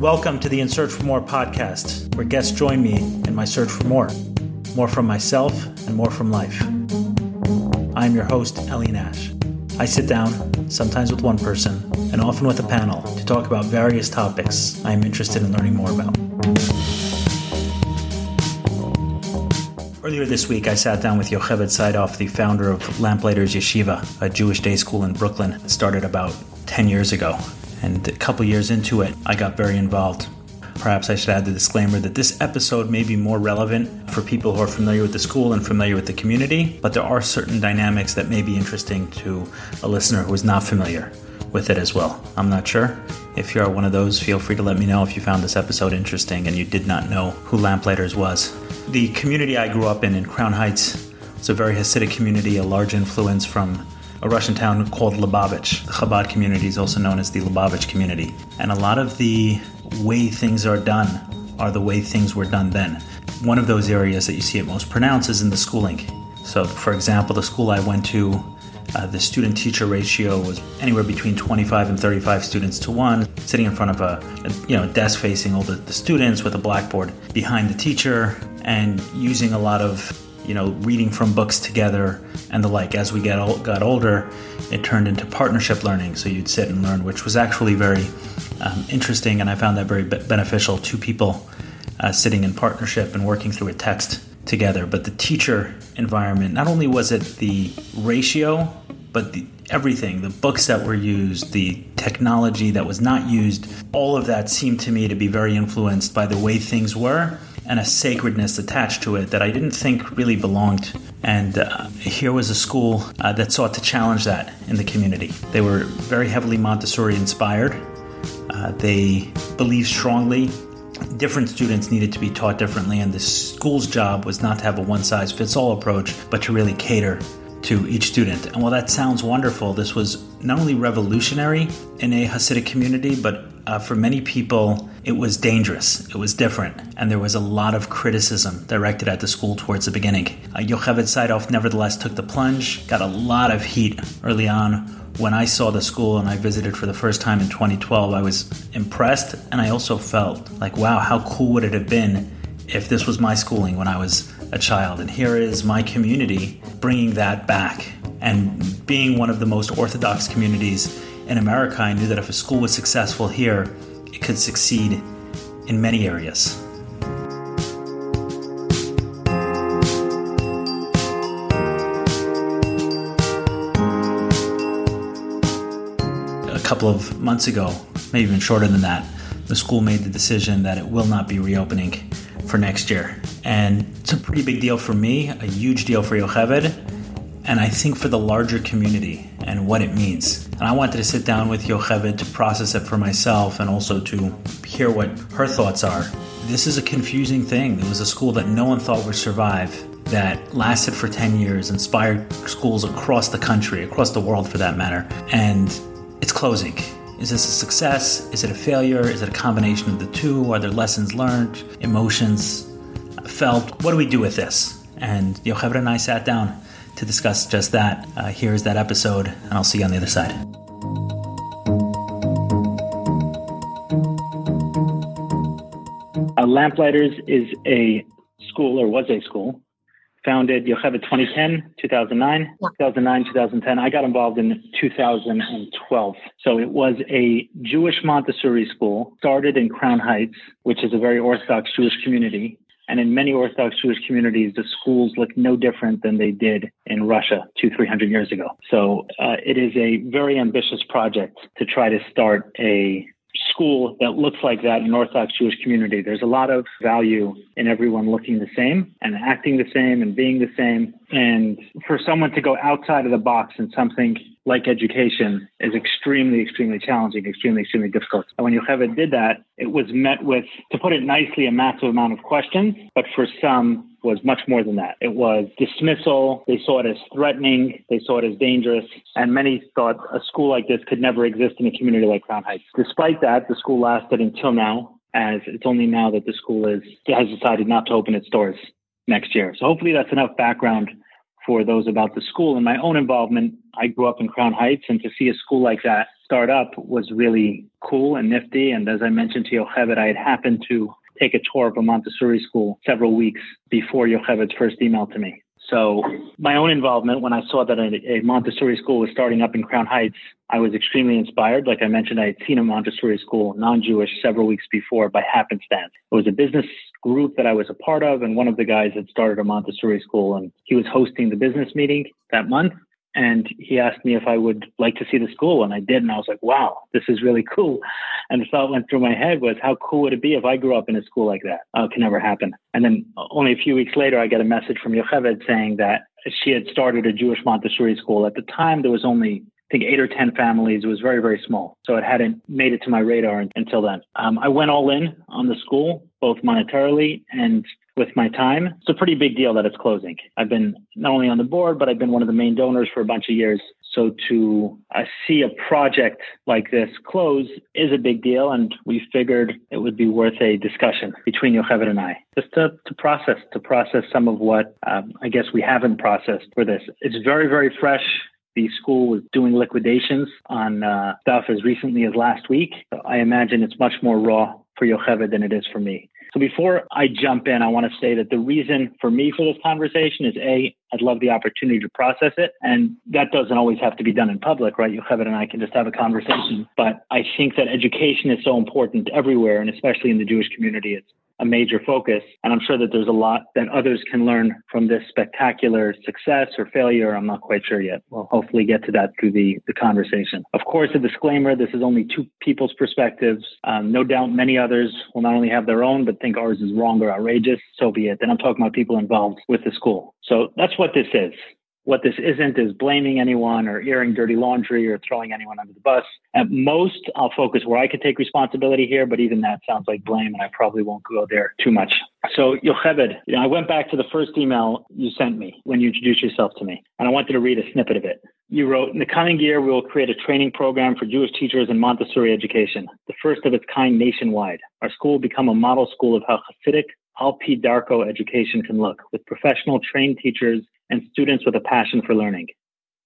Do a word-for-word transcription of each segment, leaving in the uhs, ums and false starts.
Welcome to the In Search for More podcast, where guests join me in my search for more. More from myself and more from life. I'm your host, Ellie Nash. I sit down, sometimes with one person, and often with a panel, to talk about various topics I am interested in learning more about. Earlier this week, I sat down with Yocheved Seidoff, the founder of Lamplighters Yeshiva, a Jewish day school in Brooklyn that started about ten years ago. And a couple years into it, I got very involved. Perhaps I should add the disclaimer that this episode may be more relevant for people who are familiar with the school and familiar with the community, but there are certain dynamics that may be interesting to a listener who is not familiar with it as well. I'm not sure. If you are one of those, feel free to let me know if you found this episode interesting and you did not know who Lamplighters was. The community I grew up in, in Crown Heights, is a very Hasidic community, a large influence from a Russian town called Lubavitch. The Chabad community is also known as the Lubavitch community. And a lot of the way things are done are the way things were done then. One of those areas that you see it most pronounced is in the schooling. So, for example, the school I went to, uh, the student-teacher ratio was anywhere between twenty-five and thirty-five students to one, sitting in front of a, a you know desk facing all the, the students with a blackboard behind the teacher, and using a lot of, you know, reading from books together and the like. As we get old, got older, it turned into partnership learning. So you'd sit and learn, which was actually very um, interesting, and I found that very be- beneficial. Two people uh, sitting in partnership and working through a text together. But the teacher environment, not only was it the ratio, but the, everything, the books that were used, the technology that was not used, all of that seemed to me to be very influenced by the way things were, and a sacredness attached to it that I didn't think really belonged. And uh, here was a school uh, that sought to challenge that in the community. They were very heavily Montessori inspired. Uh, they believed strongly different students needed to be taught differently, and the school's job was not to have a one-size-fits-all approach, but to really cater to each student. And while that sounds wonderful, this was not only revolutionary in a Hasidic community, but uh, for many people, it was dangerous. It was different. And there was a lot of criticism directed at the school towards the beginning. Uh, Yocheved Seidoff nevertheless took the plunge, got a lot of heat early on. When I saw the school and I visited for the first time in twenty twelve, I was impressed, and I also felt like, wow, how cool would it have been if this was my schooling when I was a child? And here is my community bringing that back. And being one of the most Orthodox communities in America, I knew that if a school was successful here, it could succeed in many areas. A couple of months ago, maybe even shorter than that, the school made the decision that it will not be reopening for next year. And it's a pretty big deal for me, a huge deal for Yocheved, and I think for the larger community and what it means. And I wanted to sit down with Yocheved to process it for myself and also to hear what her thoughts are. This is a confusing thing. There was a school that no one thought would survive that lasted for ten years, inspired schools across the country, across the world for that matter, and it's closing. Is this a success? Is it a failure? Is it a combination of the two? Are there lessons learned, emotions felt? What do we do with this? And Yocheved and I sat down to discuss just that. Uh, here's that episode, and I'll see you on the other side. Uh, Lamplighters is a school, or was a school, founded Yocheved twenty ten, two thousand nine, yeah. two thousand nine, two thousand ten. I got involved in two thousand twelve. So it was a Jewish Montessori school, started in Crown Heights, which is a very Orthodox Jewish community. And in many Orthodox Jewish communities, the schools look no different than they did in Russia two, three hundred years ago. So uh, it is a very ambitious project to try to start a school that looks like that in an Orthodox Jewish community. There's a lot of value in everyone looking the same and acting the same and being the same. And for someone to go outside of the box in something like education is extremely, extremely challenging, extremely, extremely difficult. And when Yocheved did that, it was met with, to put it nicely, a massive amount of questions, but for some was much more than that. It was dismissal. They saw it as threatening. They saw it as dangerous. And many thought a school like this could never exist in a community like Crown Heights. Despite that, the school lasted until now, as it's only now that the school is has decided not to open its doors next year. So hopefully that's enough background for those about the school. And my own involvement, I grew up in Crown Heights, and to see a school like that start up was really cool and nifty. And as I mentioned to Yocheved, I had happened to take a tour of a Montessori school several weeks before Yocheved's first email to me. So my own involvement, when I saw that a Montessori school was starting up in Crown Heights, I was extremely inspired. Like I mentioned, I had seen a Montessori school, non-Jewish, several weeks before by happenstance. It was a business group that I was a part of, and one of the guys had started a Montessori school, and he was hosting the business meeting that month. And he asked me if I would like to see the school, and I did. And I was like, wow, this is really cool. And the thought went through my head was, how cool would it be if I grew up in a school like that? Oh, it can never happen. And then only a few weeks later, I got a message from Yocheved saying that she had started a Jewish Montessori school. At the time, there was only, I think, eight or ten families. It was very, very small. So it hadn't made it to my radar until then. Um, I went all in on the school, both monetarily and with my time. It's a pretty big deal that it's closing. I've been not only on the board, but I've been one of the main donors for a bunch of years. So to uh, see a project like this close is a big deal. And we figured it would be worth a discussion between Yocheved and I, just to, to process, to process some of what um, I guess we haven't processed for this. It's very, very fresh. The school was doing liquidations on uh, stuff as recently as last week. So I imagine it's much more raw for Yocheved than it is for me. So before I jump in, I want to say that the reason for me for this conversation is A, I'd love the opportunity to process it. And that doesn't always have to be done in public, right? Yocheved and I can just have a conversation. But I think that education is so important everywhere, and especially in the Jewish community. It's a major focus. And I'm sure that there's a lot that others can learn from this spectacular success or failure. I'm not quite sure yet. We'll hopefully get to that through the, the conversation. Of course, a disclaimer, this is only two people's perspectives. Um, no doubt many others will not only have their own, but think ours is wrong or outrageous. So be it. And I'm talking about people involved with the school. So that's what this is. What this isn't is blaming anyone or airing dirty laundry or throwing anyone under the bus. At most, I'll focus where I could take responsibility here, but even that sounds like blame, and I probably won't go there too much. So Yocheved, you know, I went back to the first email you sent me when you introduced yourself to me, and I wanted to read a snippet of it. You wrote, in the coming year, we will create a training program for Jewish teachers in Montessori education, the first of its kind nationwide. Our school will become a model school of how Hasidic, Al Pi Darko education can look, with professional trained teachers and students with a passion for learning.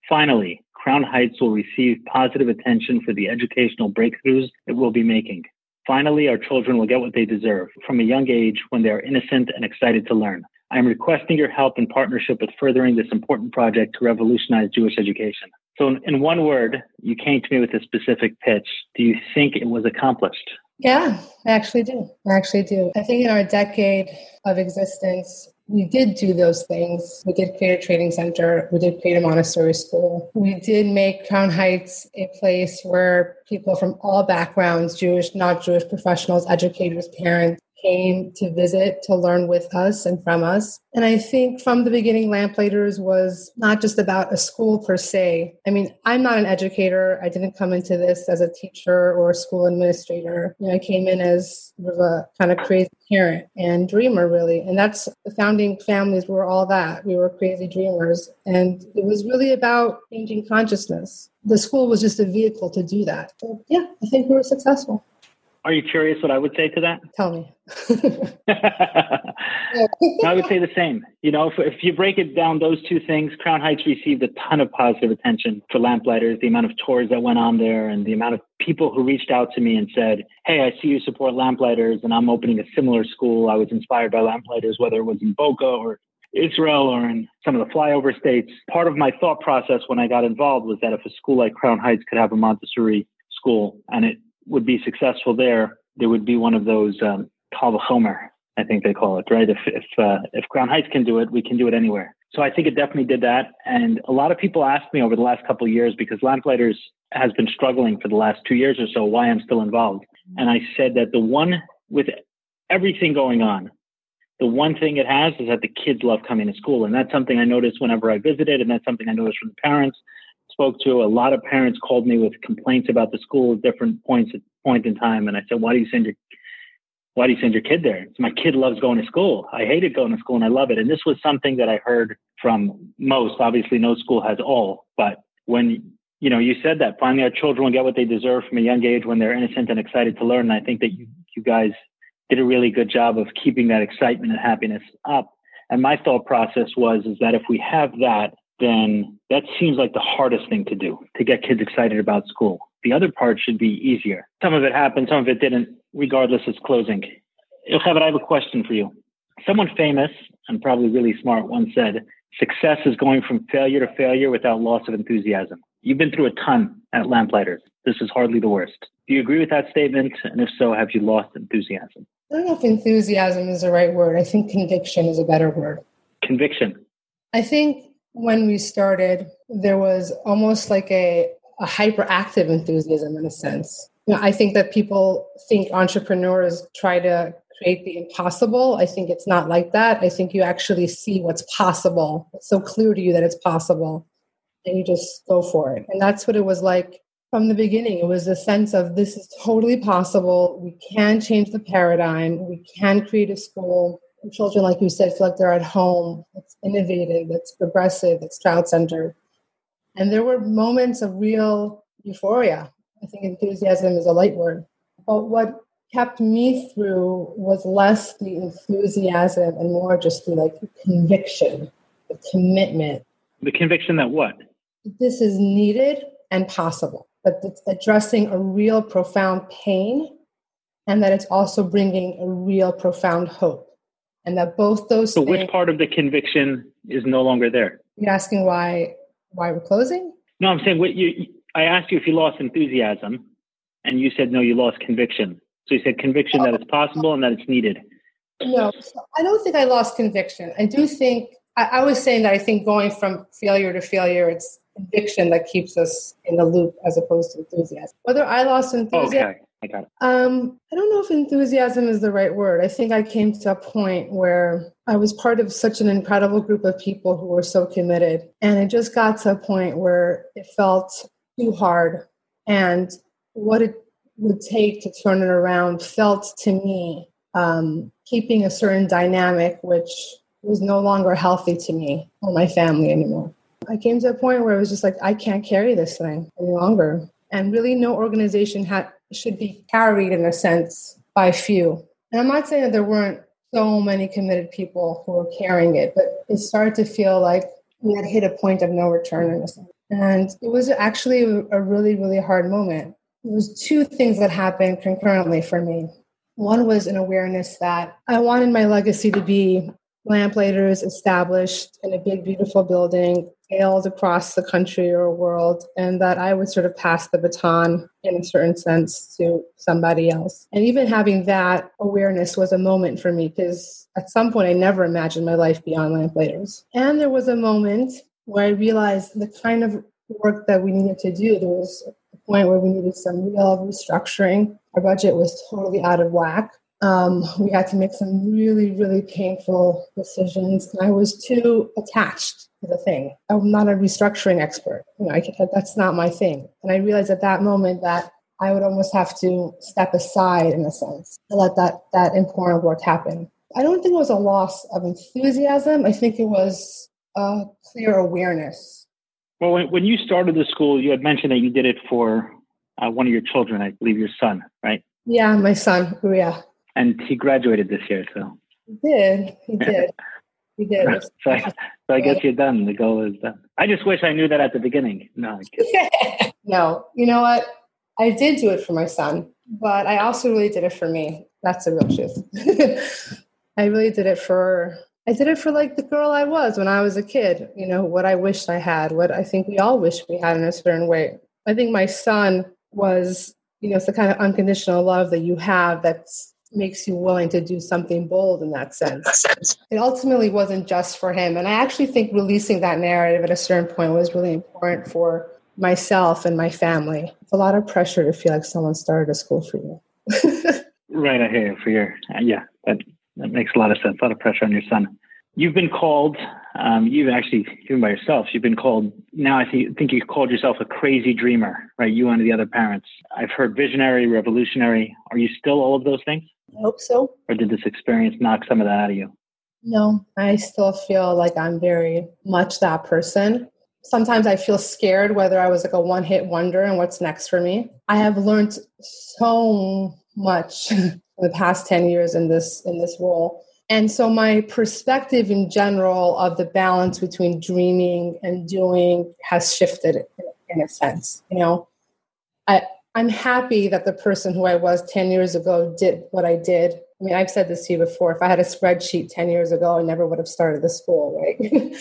Finally, Crown Heights will receive positive attention for the educational breakthroughs it will be making. Finally, our children will get what they deserve from a young age when they are innocent and excited to learn. I am requesting your help in partnership with furthering this important project to revolutionize Jewish education. So in, in one word, you came to me with a specific pitch. Do you think it was accomplished? Yeah, I actually do. I actually do. I think in our decade of existence, we did do those things. We did create a training center. We did create a Montessori school. We did make Crown Heights a place where people from all backgrounds, Jewish, not Jewish, professionals, educators, parents, came to visit, to learn with us and from us. And I think from the beginning, Lamplighters was not just about a school per se. I mean, I'm not an educator. I didn't come into this as a teacher or a school administrator. You know, I came in as sort of a kind of crazy parent and dreamer, really. And that's the founding families were all that. We were crazy dreamers. And it was really about changing consciousness. The school was just a vehicle to do that. So, yeah, I think we were successful. Are you curious what I would say to that? Tell me. I would say the same. You know, if, if you break it down, those two things, Crown Heights received a ton of positive attention for Lamplighters, the amount of tours that went on there and the amount of people who reached out to me and said, hey, I see you support Lamplighters and I'm opening a similar school. I was inspired by Lamplighters, whether it was in Boca or Israel or in some of the flyover states. Part of my thought process when I got involved was that if a school like Crown Heights could have a Montessori school and it would be successful there, there would be one of those um, Tava Homer, I think they call it, right? If if, uh, if Crown Heights can do it, we can do it anywhere. So I think it definitely did that. And a lot of people asked me over the last couple of years, because Lamplighters has been struggling for the last two years or so, why I'm still involved. And I said that the one, with everything going on, the one thing it has is that the kids love coming to school. And that's something I noticed whenever I visited, and that's something I noticed from the parents spoke to. A lot of parents called me with complaints about the school at different points at point in time. And I said, why do you send your, why do you send your kid there? It's, my kid loves going to school. I hated going to school and I love it. And this was something that I heard from most. Obviously no school has all, but when, you know, you said that finally our children will get what they deserve from a young age when they're innocent and excited to learn. And I think that you, you guys did a really good job of keeping that excitement and happiness up. And my thought process was, is that if we have that, then that seems like the hardest thing to do, to get kids excited about school. the other part should be easier. Some of it happened, some of it didn't. Regardless, it's closing. Yocheved, I have a question for you. Someone famous and probably really smart once said, success is going from failure to failure without loss of enthusiasm. You've been through a ton at Lamplighters. This is hardly the worst. Do you agree with that statement? And if so, have you lost enthusiasm? I don't know if enthusiasm is the right word. I think conviction is a better word. Conviction. I think when we started, there was almost like a, a hyperactive enthusiasm in a sense. You know, I think that people think entrepreneurs try to create the impossible. I think it's not like that. I think you actually see what's possible. It's so clear to you that it's possible, and you just go for it. And that's what it was like from the beginning. It was a sense of this is totally possible. We can change the paradigm. We can create a school. And children, like you said, feel like they're at home. It's innovative. It's progressive. It's child-centered. And there were moments of real euphoria. I think enthusiasm is a light word. But what kept me through was less the enthusiasm and more just the like conviction, the commitment. The conviction that what? This is needed and possible, that it's addressing a real profound pain and that it's also bringing a real profound hope. And that both those so things... So which part of the conviction is no longer there? You're asking why why we're closing? No, I'm saying, what you, I asked you if you lost enthusiasm and you said, no, you lost conviction. So you said conviction oh. that it's possible and that it's needed. No, I don't think I lost conviction. I do think, I, I was saying that I think going from failure to failure, it's conviction that keeps us in the loop as opposed to enthusiasm. Whether I lost enthusiasm... Okay. I got it. Um, I don't know if enthusiasm is the right word. I think I came to a point where I was part of such an incredible group of people who were so committed. And it just got to a point where it felt too hard. And what it would take to turn it around felt to me um, keeping a certain dynamic, which was no longer healthy to me or my family anymore. I came to a point where I was just like, I can't carry this thing any longer. And really no organization had... should be carried in a sense by few. And I'm not saying that there weren't so many committed people who were carrying it, but it started to feel like we had hit a point of no return in a sense. And it was actually a really, really hard moment. There was two things that happened concurrently for me. One was an awareness that I wanted my legacy to be Lamplighters established in a big, beautiful building, scaled across the country or world, and that I would sort of pass the baton in a certain sense to somebody else. And even having that awareness was a moment for me because at some point I never imagined my life beyond Lamplighters. And there was a moment where I realized the kind of work that we needed to do. There was a point where we needed some real restructuring. Our budget was totally out of whack. Um, we had to make some really, really painful decisions. And I was too attached to the thing. I'm not a restructuring expert. You know, I could, that's not my thing. And I realized at that moment that I would almost have to step aside in a sense to let that, that important work happen. I don't think it was a loss of enthusiasm. I think it was a clear awareness. Well, when, when you started the school, you had mentioned that you did it for uh, one of your children, I believe your son, right? Yeah, my son, Uriah. And he graduated this year, so. He did. He did. He did. so, I, so I guess you're done. The goal is done. I just wish I knew that at the beginning. No, I guess. No. You know what? I did do it for my son, but I also really did it for me. That's the real truth. I really did it for, I did it for like the girl I was when I was a kid. You know, what I wished I had, what I think we all wish we had in a certain way. I think my son was, you know, it's the kind of unconditional love that you have that's, makes you willing to do something bold in that sense. It ultimately wasn't just for him. And I actually think releasing that narrative at a certain point was really important for myself and my family. It's a lot of pressure to feel like someone started a school for you. Right, I hear you. For your, uh, yeah, that, that makes a lot of sense. A lot of pressure on your son. You've been called, um, you've actually, even by yourself, you've been called, now I th- think you called yourself a crazy dreamer, right? You and the other parents. I've heard visionary, revolutionary. Are you still all of those things? I hope so. Or did this experience knock some of that out of you? No, I still feel like I'm very much that person. Sometimes I feel scared whether I was like a one-hit wonder and what's next for me. I have learned so much in the past ten years in this in this role. And so my perspective in general of the balance between dreaming and doing has shifted in a sense, you know. I, I'm happy that the person who I was ten years ago did what I did. I mean, I've said this to you before. If I had a spreadsheet ten years ago, I never would have started the school, right?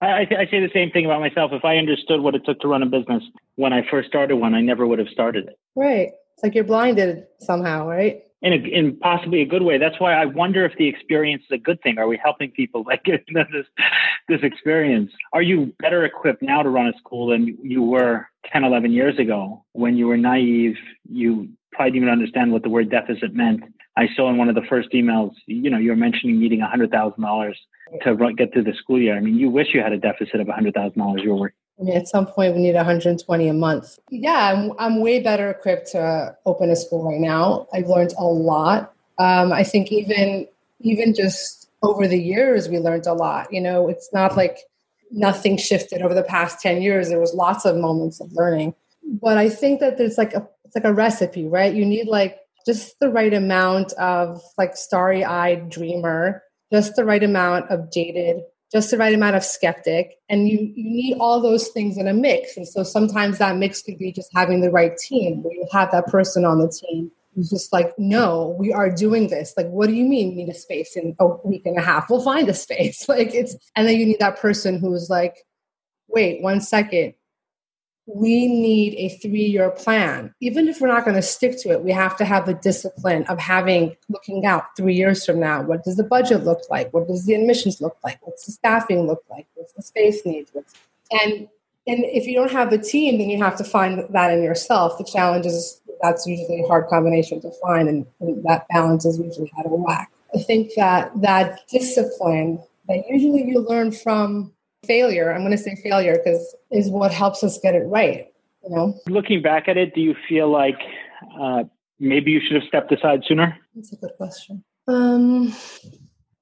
I, I say the same thing about myself. If I understood what it took to run a business when I first started one, I never would have started it. Right. It's like you're blinded somehow, right? In, a, in possibly a good way. That's why I wonder if the experience is a good thing. Are we helping people like this, this experience? Are you better equipped now to run a school than you were ten, eleven years ago when you were naive? You probably didn't even understand what the word deficit meant. I saw in one of the first emails, you know, you were mentioning needing one hundred thousand dollars to run, get through the school year. I mean, you wish you had a deficit of one hundred thousand dollars you were working. I mean, at some point, we need one hundred twenty a month. Yeah, I'm, I'm way better equipped to open a school right now. I've learned a lot. Um, I think even even just over the years, we learned a lot. You know, it's not like nothing shifted over the past ten years. There was lots of moments of learning. But I think that there's like a, it's like a recipe, right? You need like just the right amount of like starry-eyed dreamer, just the right amount of jaded, just the right amount of skeptic. And you, you need all those things in a mix. And so sometimes that mix could be just having the right team where you have that person on the team who's just like, no, we are doing this. Like, what do you mean need a space in a week and a half? We'll find a space. Like it's, and then you need that person who's like, wait, one second. We need a three-year plan. Even if we're not going to stick to it, we have to have the discipline of having, looking out three years from now, what does the budget look like? What does the admissions look like? What's the staffing look like? What's the space needs? What's, and and if you don't have a team, then you have to find that in yourself. The challenge is that's usually a hard combination to find, and, and that balance is usually out of whack. I think that that discipline that usually you learn from failure, I'm going to say failure because is what helps us get it right. You know, looking back at it, do you feel like uh, maybe you should have stepped aside sooner? That's a good question. Um,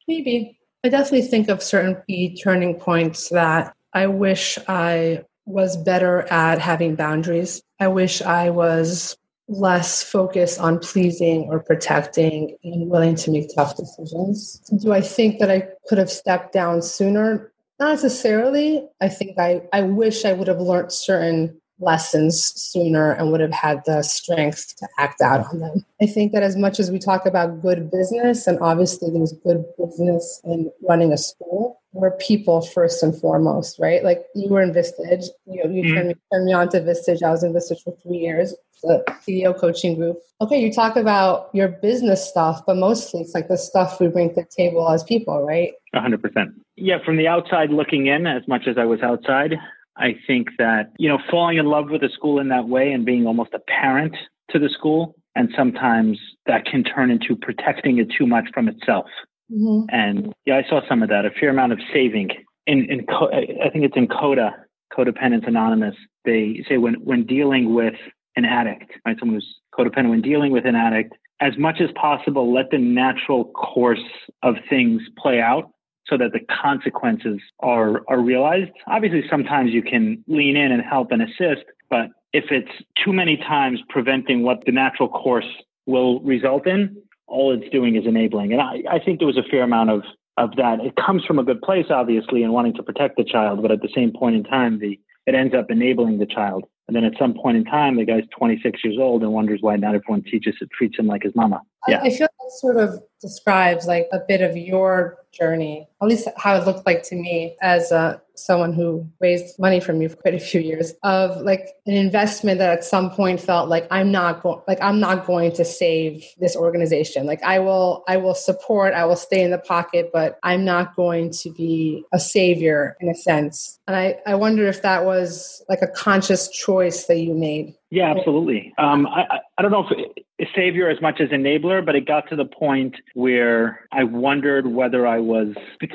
maybe. I definitely think of certain key turning points that I wish I was better at having boundaries. I wish I was less focused on pleasing or protecting and willing to make tough decisions. Do I think that I could have stepped down sooner? Not necessarily. I think I, I wish I would have learned certain lessons sooner and would have had the strength to act out on them. I think that as much as we talk about good business, and obviously there's good business in running a school, we're people first and foremost, right? Like you were in Vistage, you, you mm-hmm. turned, me, turned me on to Vistage. I was in Vistage for three years, the C E O coaching group. Okay, you talk about your business stuff, but mostly it's like the stuff we bring to the table as people, right? one hundred percent. Yeah, from the outside looking in, as much as I was outside, I think that, you know, falling in love with a school in that way and being almost a parent to the school, and sometimes that can turn into protecting it too much from itself. Mm-hmm. And yeah, I saw some of that, a fair amount of saving. In, in I think it's in CODA, Codependence Anonymous, they say when, when dealing with an addict, right, someone who's codependent, when dealing with an addict, as much as possible, let the natural course of things play out, so that the consequences are are realized. Obviously, sometimes you can lean in and help and assist, but if it's too many times preventing what the natural course will result in, all it's doing is enabling. And I, I think there was a fair amount of, of that. It comes from a good place, obviously, and wanting to protect the child, but at the same point in time, the it ends up enabling the child. And then at some point in time, the guy's twenty-six years old and wonders why not everyone teaches it, treats him like his mama. Yeah. I, I feel that sort of describes like a bit of your journey, at least how it looked like to me as uh, someone who raised money from you for quite a few years, of like an investment that at some point felt like I'm not going, like I'm not going to save this organization. Like I will, I will support, I will stay in the pocket, but I'm not going to be a savior in a sense. And I, I wonder if that was like a conscious choice that you made. Yeah, absolutely. Um, I, I don't know if it, savior as much as enabler, but it got to the point where I wondered whether I was,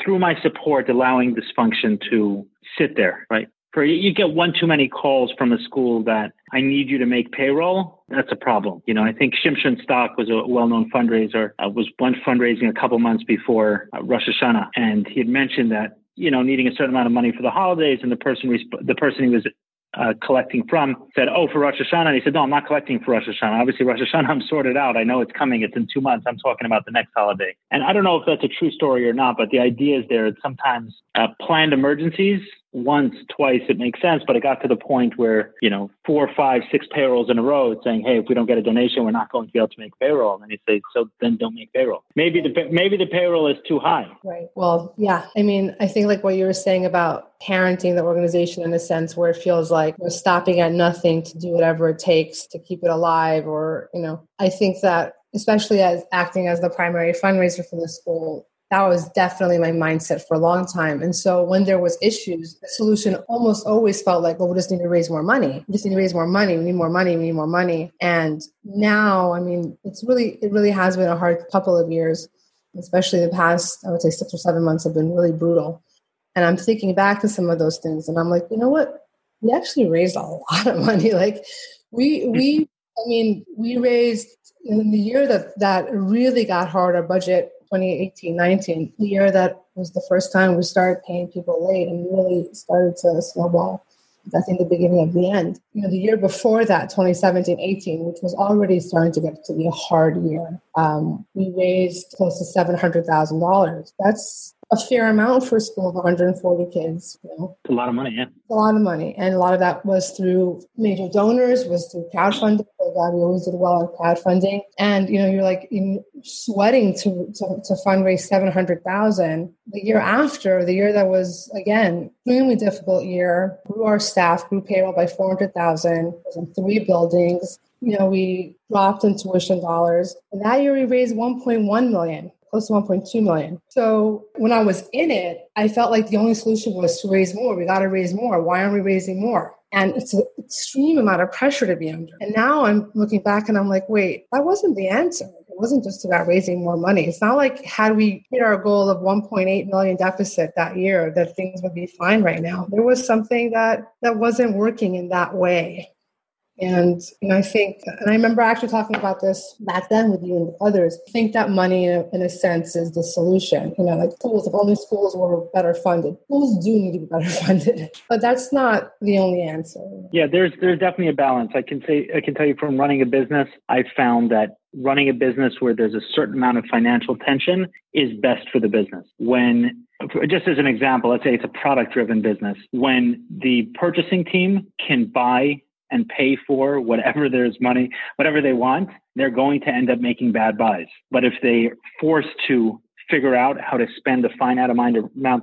through my support, allowing this function to sit there, right? For you get one too many calls from a school that I need you to make payroll. That's a problem. You know, I think Shimshun Stock was a well-known fundraiser, uh, was one fundraising a couple months before uh, Rosh Hashanah. And he had mentioned that, you know, needing a certain amount of money for the holidays, and the person, resp- the person he was Uh, collecting from said, oh, for Rosh Hashanah. And he said, no, I'm not collecting for Rosh Hashanah. Obviously, Rosh Hashanah, I'm sorted out. I know it's coming. It's in two months. I'm talking about the next holiday. And I don't know if that's a true story or not, but the idea is there. It's sometimes uh, planned emergencies once, twice, it makes sense. But it got to the point where, you know, four, five, six payrolls in a row saying, hey, if we don't get a donation, we're not going to be able to make payroll. And you say, so then don't make payroll. Maybe the maybe the payroll is too high. Right. Well, yeah. I mean, I think like what you were saying about parenting the organization in a sense where it feels like we're stopping at nothing to do whatever it takes to keep it alive. Or, you know, I think that especially as acting as the primary fundraiser for the school, that was definitely my mindset for a long time. And so when there was issues, the solution almost always felt like, well, we just need to raise more money. We just need to raise more money. We need more money. We need more money. And now, I mean, it's really, it really has been a hard couple of years, especially the past, I would say six or seven months have been really brutal. And I'm thinking back to some of those things and I'm like, you know what? We actually raised a lot of money. Like we, we, I mean, we raised in the year that, that really got hard, our budget, twenty eighteen nineteen, the year that was the first time we started paying people late and really started to snowball. I think the beginning of the end. You know, the year before that, twenty seventeen eighteen, which was already starting to get to be a hard year, um, we raised close to seven hundred thousand dollars. That's a fair amount for a school of one hundred forty kids. You know, it's a lot of money, yeah. A lot of money, and a lot of that was through major donors, was through crowdfunding. Oh God, we always did well on crowdfunding, and you know, you're like in sweating to to, to fundraise seven hundred thousand dollars. The year after, the year that was again extremely difficult year, grew our staff, grew payroll by four hundred thousand dollars, was in three buildings. You know, we dropped in tuition dollars, and that year we raised one point one million dollars. Close to one point two million. So when I was in it, I felt like the only solution was to raise more. We got to raise more. Why aren't we raising more? And it's an extreme amount of pressure to be under. And now I'm looking back and I'm like, wait, that wasn't the answer. It wasn't just about raising more money. It's not like had we hit our goal of one point eight million deficit that year, that things would be fine right now. There was something that, that wasn't working in that way. And you know, I think, and I remember actually talking about this back then with you and with others, I think that money, in a, in a sense, is the solution. You know, like schools, if only schools were better funded. Schools do need to be better funded, but that's not the only answer. Yeah, there's there's definitely a balance. I can say, I can tell you from running a business, I found that running a business where there's a certain amount of financial tension is best for the business. When, just as an example, let's say it's a product-driven business. When the purchasing team can buy and pay for whatever there's money, whatever they want, they're going to end up making bad buys. But if they're forced to figure out how to spend a finite amount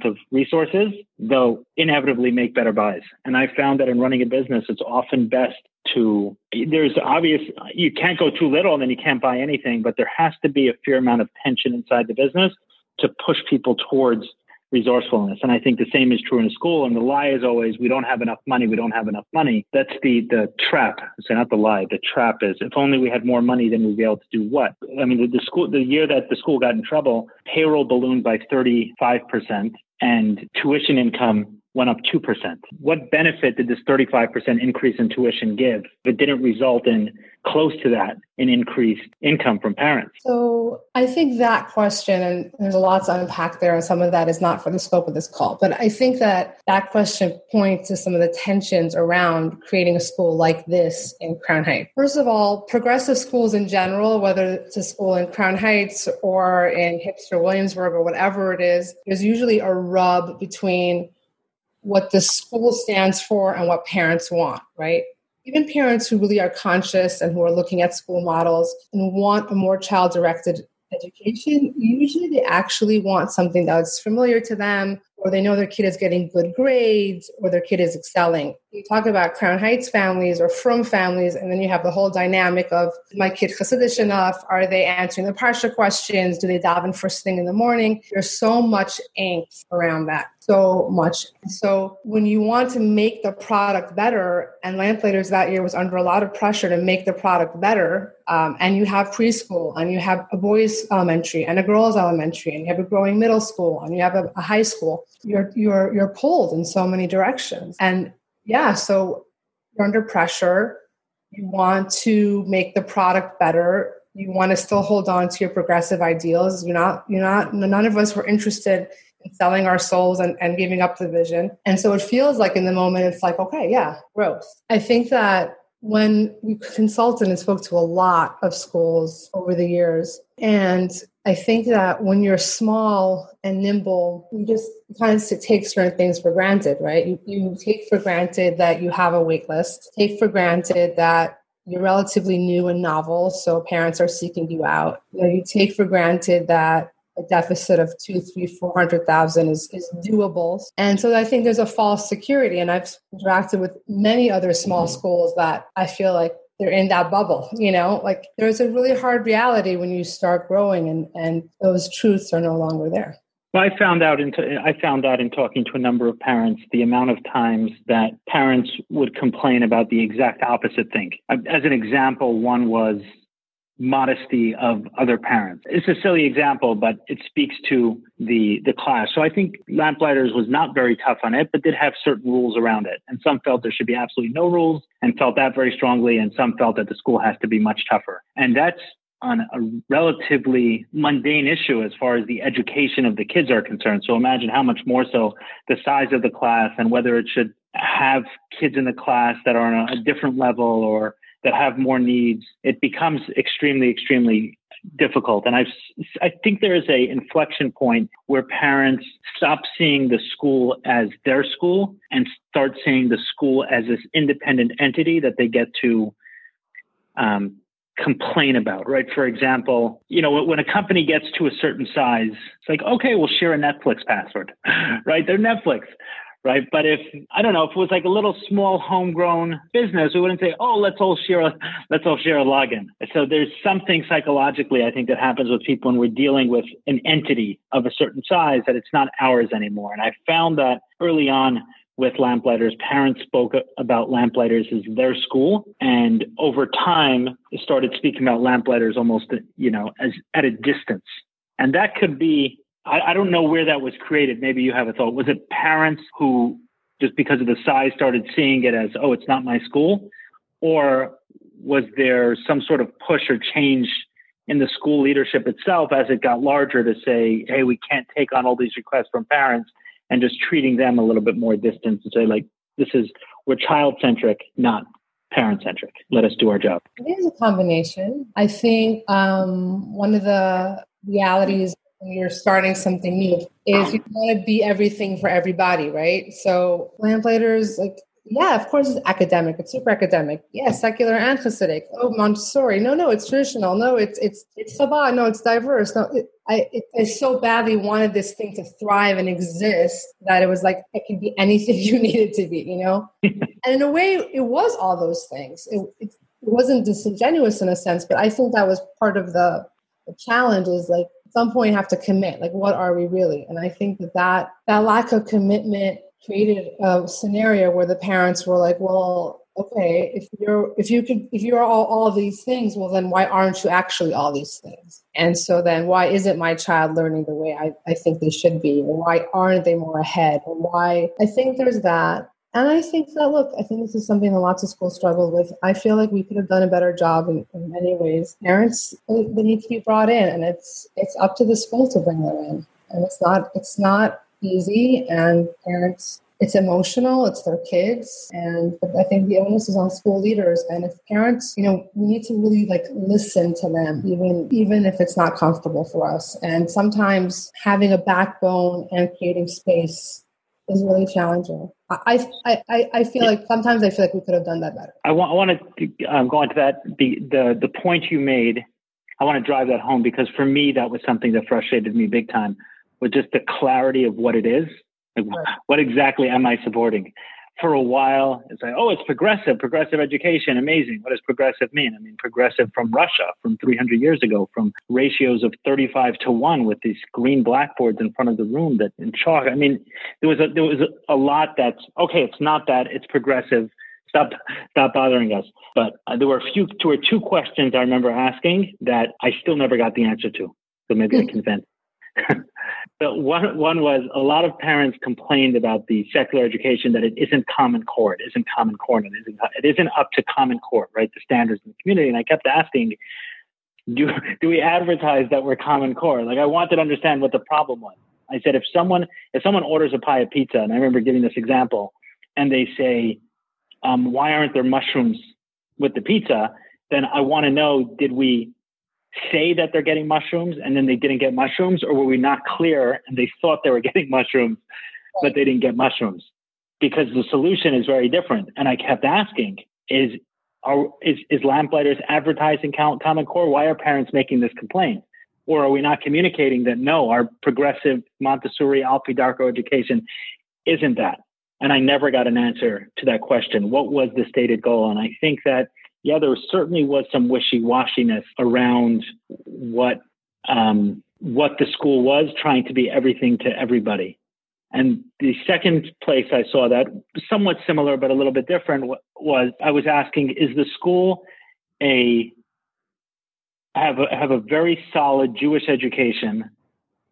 of resources, they'll inevitably make better buys. And I found that in running a business, it's often best to, there's obvious, you can't go too little and then you can't buy anything, but there has to be a fair amount of tension inside the business to push people towards resourcefulness. And I think the same is true in a school. And the lie is always, we don't have enough money. We don't have enough money. That's the the trap. So not the lie. The trap is, if only we had more money, then we'd be able to do what? I mean, the, the school, the year that the school got in trouble, payroll ballooned by thirty-five percent and tuition income went up two percent. What benefit did this thirty-five percent increase in tuition give if it didn't result in close to that in increased income from parents? So I think that question, and there's a lot to unpack there, and some of that is not for the scope of this call, but I think that that question points to some of the tensions around creating a school like this in Crown Heights. First of all, progressive schools in general, whether it's a school in Crown Heights or in hipster Williamsburg or whatever it is, there's usually a rub between what the school stands for and what parents want, right? Even parents who really are conscious and who are looking at school models and want a more child-directed education, usually they actually want something that's familiar to them, or they know their kid is getting good grades, or their kid is excelling. You talk about Crown Heights families or Frum families, and then you have the whole dynamic of, is my kid Hasidish enough? Are they answering the Parsha questions? Do they daven first thing in the morning? There's so much angst around that, so much. So when you want to make the product better, and Lamplighters that year was under a lot of pressure to make the product better, um, and you have preschool, and you have a boys' elementary, and a girls' elementary, and you have a growing middle school, and you have a, a high school, you're you're you're pulled in so many directions. And yeah, so you're under pressure. You want to make the product better. You want to still hold on to your progressive ideals. You're not, you're not, none of us were interested in selling our souls and, and giving up the vision. And so it feels like in the moment, it's like, okay, yeah, growth. I think that when we consulted and spoke to a lot of schools over the years, and I think that when you're small and nimble, you just kind of take certain things for granted, right? You, you take for granted that you have a wait list, take for granted that you're relatively new and novel, so parents are seeking you out. You know, you take for granted that a deficit of two, three, four hundred thousand is is doable. And so I think there's a false security. And I've interacted with many other small schools that I feel like they're in that bubble, you know, like there's a really hard reality when you start growing, and, and those truths are no longer there. Well, I found out in t- I found out in talking to a number of parents the amount of times that parents would complain about the exact opposite thing. As an example, one was modesty of other parents. It's a silly example, but it speaks to the the class. So I think Lamplighters was not very tough on it, but did have certain rules around it. And some felt there should be absolutely no rules and felt that very strongly. And some felt that the school has to be much tougher. And that's on a relatively mundane issue as far as the education of the kids are concerned. So imagine how much more so the size of the class and whether it should have kids in the class that are on a different level or that have more needs. It becomes extremely, extremely difficult. And I've, I think there is a inflection point where parents stop seeing the school as their school and start seeing the school as this independent entity that they get to um, complain about, right? For example, you know, when a company gets to a certain size, it's like, okay, we'll share a Netflix password, right? They're Netflix. Right. But if, I don't know, if it was like a little small homegrown business, we wouldn't say, oh, let's all share a, let's all share a login. So there's something psychologically, I think, that happens with people when we're dealing with an entity of a certain size that it's not ours anymore. And I found that early on with Lamplighters, parents spoke about Lamplighters as their school. And over time, they started speaking about Lamplighters almost, you know, as at a distance. And that could be, I don't know where that was created. Maybe you have a thought. Was it parents who, just because of the size, started seeing it as, oh, it's not my school? Or was there some sort of push or change in the school leadership itself as it got larger to say, hey, we can't take on all these requests from parents, and just treating them a little bit more distance and say, like, this is, we're child-centric, not parent-centric. Let us do our job. It is a combination. I think um, one of the realities you're starting something new is you want to be everything for everybody, right? So Lamplighters, like, yeah, of course it's academic. It's super academic. Yeah, secular and Hasidic. Oh, Montessori. No, no, it's traditional. No, it's it's it's Chabad. No, it's diverse. No, it, I, it, I so badly wanted this thing to thrive and exist that it was like, it could be anything you needed to be, you know? And in a way, it was all those things. It, it, it wasn't disingenuous in a sense, but I think that was part of the, the challenge is like, some point have to commit, like, what are we really? And I think that that, that lack of commitment created a scenario where the parents were like, well, okay, if you're, if you could, if you're all, all these things, well, then why aren't you actually all these things? And so then why isn't my child learning the way I, I think they should be? Or why aren't they more ahead? Or why? I think there's that. And I think that, look, I think this is something that lots of schools struggle with. I feel like we could have done a better job in, in many ways. Parents, they need to be brought in, and it's it's up to the school to bring them in. And it's not it's not easy, and parents, it's emotional, it's their kids. And but I think the onus is on school leaders. And if parents, you know, we need to really like listen to them, even even if it's not comfortable for us. And sometimes having a backbone and creating space is really challenging. I, I, I feel like sometimes I feel like we could have done that better. I want I want to um, go on to that. The, the the point you made, I want to drive that home, because for me, that was something that frustrated me big time, was just the clarity of what it is. Like, right. What exactly am I supporting? For a while, it's like, oh, it's progressive, progressive education, amazing. What does progressive mean? I mean, progressive from Russia, from three hundred years ago, from ratios of thirty-five to one with these green blackboards in front of the room that in chalk. I mean, there was a, there was a lot that's, okay, it's not that, it's progressive. Stop, stop bothering us. But uh, there were a few, two or two questions I remember asking that I still never got the answer to. So maybe I can vent. But one, one was, a lot of parents complained about the secular education, that it isn't common core, it isn't common core, and it isn't, it isn't up to common core, right? The standards in the community. And I kept asking, do, do we advertise that we're common core? Like, I wanted to understand what the problem was. I said, if someone, if someone orders a pie of pizza, and I remember giving this example, and they say, um, why aren't there mushrooms with the pizza, then I want to know, did we say that they're getting mushrooms and then they didn't get mushrooms, or were we not clear and they thought they were getting mushrooms, but they didn't get mushrooms? Because the solution is very different. And I kept asking, is are, is, is Lamplighters advertising Common Core? Why are parents making this complaint? Or are we not communicating that, no, our progressive Montessori Al Pi Darko education isn't that? And I never got an answer to that question. What was the stated goal? And I think that, yeah, there certainly was some wishy-washiness around what um, what the school was, trying to be everything to everybody. And the second place I saw that, somewhat similar but a little bit different, was I was asking, is the school a have a, have a very solid Jewish education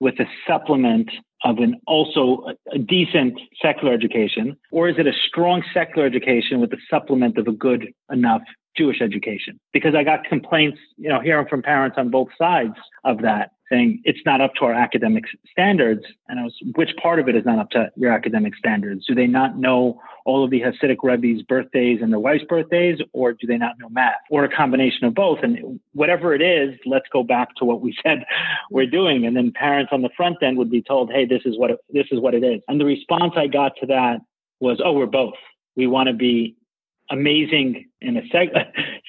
with a supplement of an also a decent secular education, or is it a strong secular education with a supplement of a good enough Jewish education? Because I got complaints, you know, hearing from parents on both sides of that, saying it's not up to our academic standards. And I was, which part of it is not up to your academic standards? Do they not know all of the Hasidic Rebbe's birthdays and their wife's birthdays, or do they not know math, or a combination of both? And whatever it is, let's go back to what we said we're doing. And then parents on the front end would be told, hey, this is what it, this is what it is. And the response I got to that was, oh, we're both. We want to be amazing in a sec-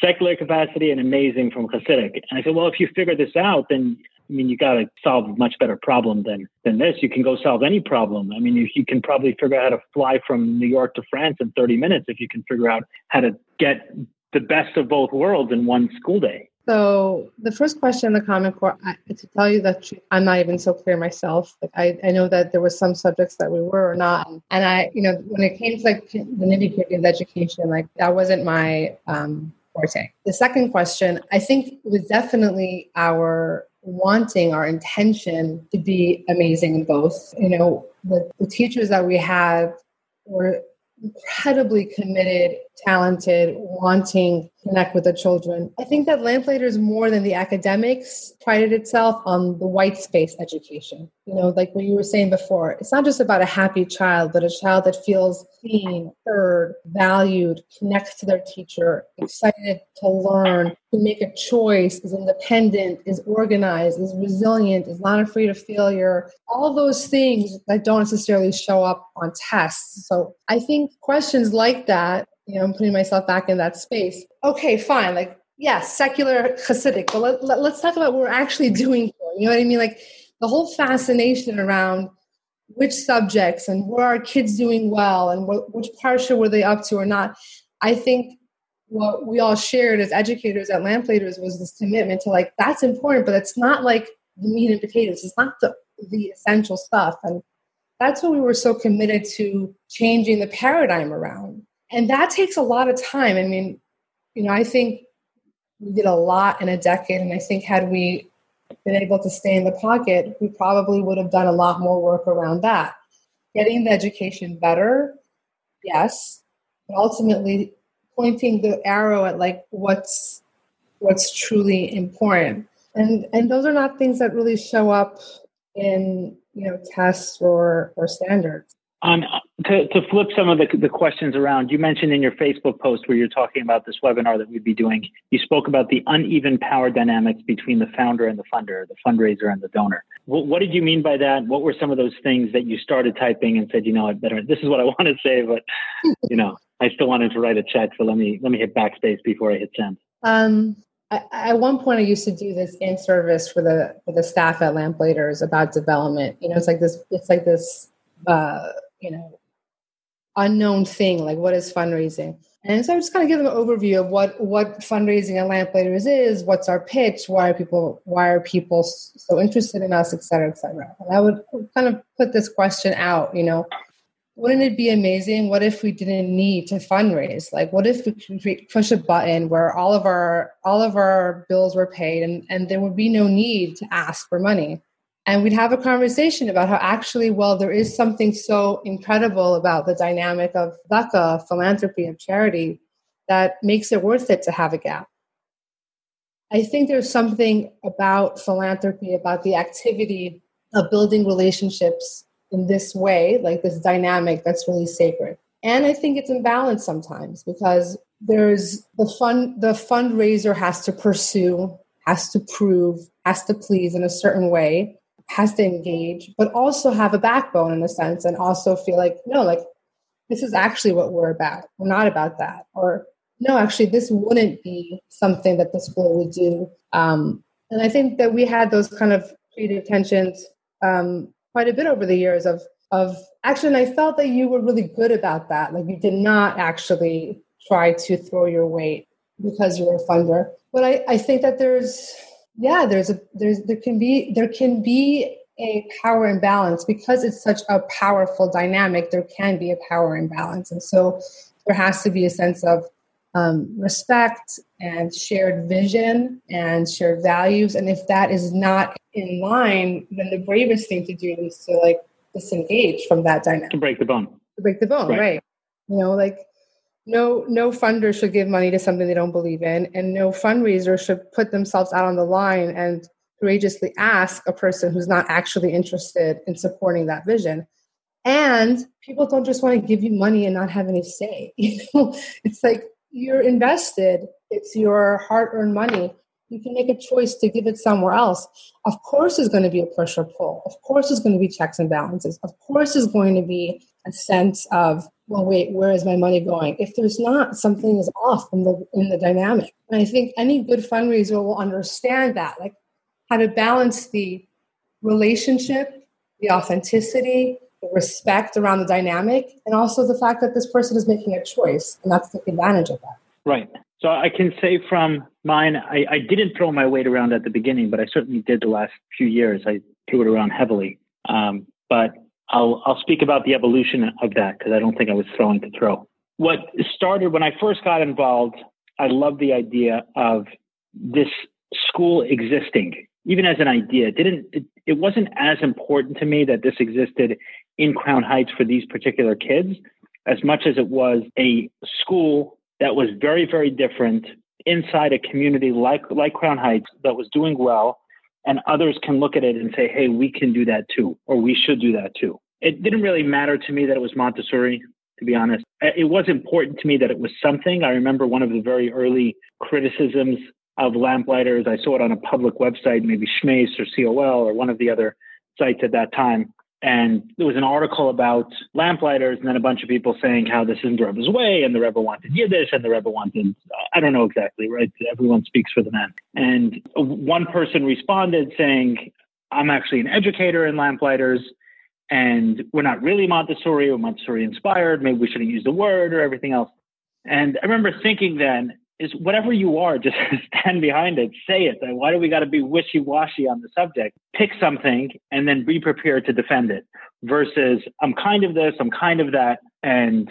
secular capacity and amazing from Hasidic. And I said, well, if you figure this out, then I mean, you got to solve a much better problem than than this. You can go solve any problem. I mean, you, you can probably figure out how to fly from New York to France in thirty minutes if you can figure out how to get the best of both worlds in one school day. So the first question in the Common Core, I, to tell you that I'm not even so clear myself. Like I, I know that there were some subjects that we were or not. And I, you know, when it came to like the nitty gritty of education, like that wasn't my um, forte. The second question, I think was definitely our wanting, our intention to be amazing in both. You know, the, the teachers that we had were incredibly committed, talented, wanting to connect with the children. I think that Lamplighters, more than the academics, prided itself on the white space education. You know, like what you were saying before, it's not just about a happy child, but a child that feels seen, heard, valued, connects to their teacher, excited to learn, to make a choice, is independent, is organized, is resilient, is not afraid of failure. All those things that don't necessarily show up on tests. So I think questions like that, you know, I'm putting myself back in that space. Okay, fine. Like, yeah, secular Hasidic, but let, let, let's talk about what we're actually doing here. You know what I mean? Like the whole fascination around which subjects and were our kids doing well and wh- which parsha were they up to or not. I think what we all shared as educators at Lamplighters was this commitment to like, that's important, but it's not like the meat and potatoes. It's not the, the essential stuff. And that's what we were so committed to changing the paradigm around. And that takes a lot of time. I mean, you know, I think we did a lot in a decade. And I think had we been able to stay in the pocket, we probably would have done a lot more work around that. Getting the education better, yes. But ultimately pointing the arrow at like what's what's truly important. And and those are not things that really show up in, you know, tests or, or standards. Um, to, to flip some of the, the questions around, you mentioned in your Facebook post where you're talking about this webinar that we'd be doing, you spoke about the uneven power dynamics between the founder and the funder, the fundraiser and the donor. What, what did you mean by that? What were some of those things that you started typing and said, you know, I better, this is what I want to say, but, you know, I still wanted to write a check. So let me, let me hit backspace before I hit send. Um, I, at one point I used to do this in service for the, for the staff at Lamplighters about development. You know, it's like this, it's like this, uh, you know, unknown thing, like what is fundraising? And so I just kind of give them an overview of what, what fundraising at Lamplighters is, what's our pitch, why are people, why are people so interested in us, et cetera, et cetera. And I would kind of put this question out, you know, wouldn't it be amazing? What if we didn't need to fundraise? Like, what if we could push a button where all of our, all of our bills were paid and, and there would be no need to ask for money? And we'd have a conversation about how actually, well, there is something so incredible about the dynamic of tzedakah, philanthropy, and charity that makes it worth it to have a gap. I think there's something about philanthropy, about the activity of building relationships in this way, like this dynamic that's really sacred. And I think it's imbalanced sometimes because there's the fund, the fundraiser has to pursue, has to prove, has to please in a certain way, has to engage, but also have a backbone in a sense, and also feel like, no, like this is actually what we're about. We're not about that. Or no, actually this wouldn't be something that the school would do. Um, and I think that we had those kind of creative tensions um, quite a bit over the years of, of action. I felt that you were really good about that. Like you did not actually try to throw your weight because you were a funder. But I, I think that there's, yeah, there's a, there's, there can be, there can be a power imbalance because it's such a powerful dynamic. There can be a power imbalance. And so there has to be a sense of um, respect and shared vision and shared values. And if that is not in line, then the bravest thing to do is to like disengage from that dynamic. To break the bone. To break the bone, right. right. You know, like, No, no funder should give money to something they don't believe in, and no fundraiser should put themselves out on the line and courageously ask a person who's not actually interested in supporting that vision. And people don't just want to give you money and not have any say. You know, it's like you're invested. It's your hard-earned money. You can make a choice to give it somewhere else. Of course, there's going to be a push or pull. Of course, there's going to be checks and balances. Of course, there's going to be a sense of, well, wait, where is my money going? If there's not, something is off in the in the dynamic. And I think any good fundraiser will understand that, like how to balance the relationship, the authenticity, the respect around the dynamic, and also the fact that this person is making a choice and not to take advantage of that. Right. So I can say from mine, I, I didn't throw my weight around at the beginning, but I certainly did the last few years. I threw it around heavily. Um, but I'll, I'll speak about the evolution of that because I don't think I was throwing to throw. What started when I first got involved, I loved the idea of this school existing, even as an idea. It didn't it, it wasn't as important to me that this existed in Crown Heights for these particular kids, as much as it was a school that was very, very different inside a community like like Crown Heights that was doing well. And others can look at it and say, hey, we can do that too, or we should do that too. It didn't really matter to me that it was Montessori, to be honest. It was important to me that it was something. I remember one of the very early criticisms of Lamplighters. I saw it on a public website, maybe Schmace or C O L or one of the other sites at that time. And there was an article about Lamplighters and then a bunch of people saying how this isn't the Rebbe's way and the Rebbe wanted Yiddish and the Rebbe wanted, I don't know exactly, right? Everyone speaks for the man. And one person responded saying, I'm actually an educator in Lamplighters and we're not really Montessori or Montessori inspired. Maybe we shouldn't use the word or everything else. And I remember thinking then is whatever you are, just stand behind it, say it. Like, why do we got to be wishy-washy on the subject? Pick something and then be prepared to defend it versus I'm kind of this, I'm kind of that, and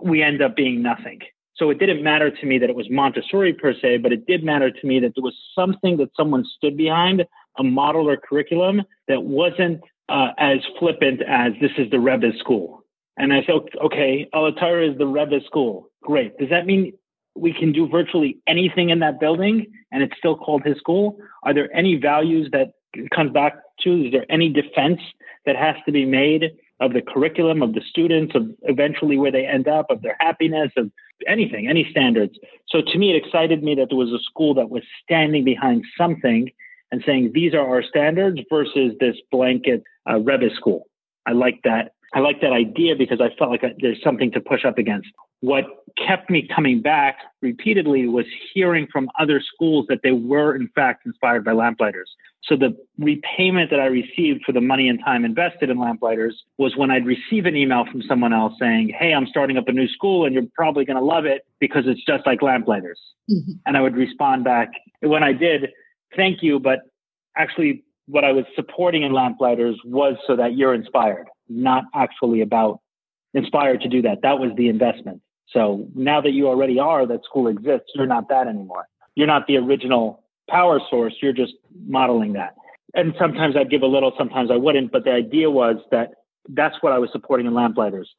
we end up being nothing. So it didn't matter to me that it was Montessori per se, but it did matter to me that there was something that someone stood behind, a model or curriculum that wasn't uh, as flippant as this is the Rebbe's school. And I said, okay, Altura is the Rebbe's school. Great. Does that mean we can do virtually anything in that building and it's still called his school? Are there any values that come back to? Is there any defense that has to be made of the curriculum, of the students, of eventually where they end up, of their happiness, of anything, any standards? So to me, it excited me that there was a school that was standing behind something and saying, these are our standards versus this blanket uh, Rebbe school. I like that. I like that idea because I felt like I, there's something to push up against. What kept me coming back repeatedly was hearing from other schools that they were, in fact, inspired by Lamplighters. So the repayment that I received for the money and time invested in Lamplighters was when I'd receive an email from someone else saying, hey, I'm starting up a new school and you're probably going to love it because it's just like Lamplighters. Mm-hmm. And I would respond back when I did, thank you, but actually what I was supporting in Lamplighters was so that you're inspired, not actually about inspired to do that. That was the investment. So now that you already are, that school exists, you're not that anymore. You're not the original power source. You're just modeling that. And sometimes I'd give a little, sometimes I wouldn't. But the idea was that that's what I was supporting in Lamplighters.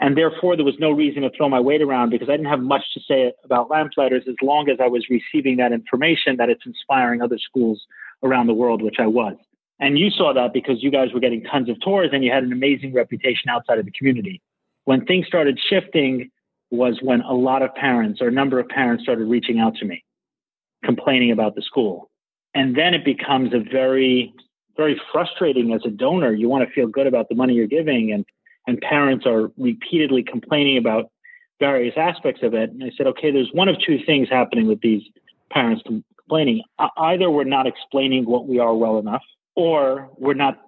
And therefore, there was no reason to throw my weight around because I didn't have much to say about Lamplighters as long as I was receiving that information that it's inspiring other schools around the world, which I was. And you saw that because you guys were getting tons of tours and you had an amazing reputation outside of the community. when things started shifting was when a lot of parents or a number of parents started reaching out to me, complaining about the school. And then it becomes a very, very frustrating as a donor. You want to feel good about the money you're giving, and, and parents are repeatedly complaining about various aspects of it. And I said, okay, there's one of two things happening with these parents complaining. Either we're not explaining what we are well enough, or we're not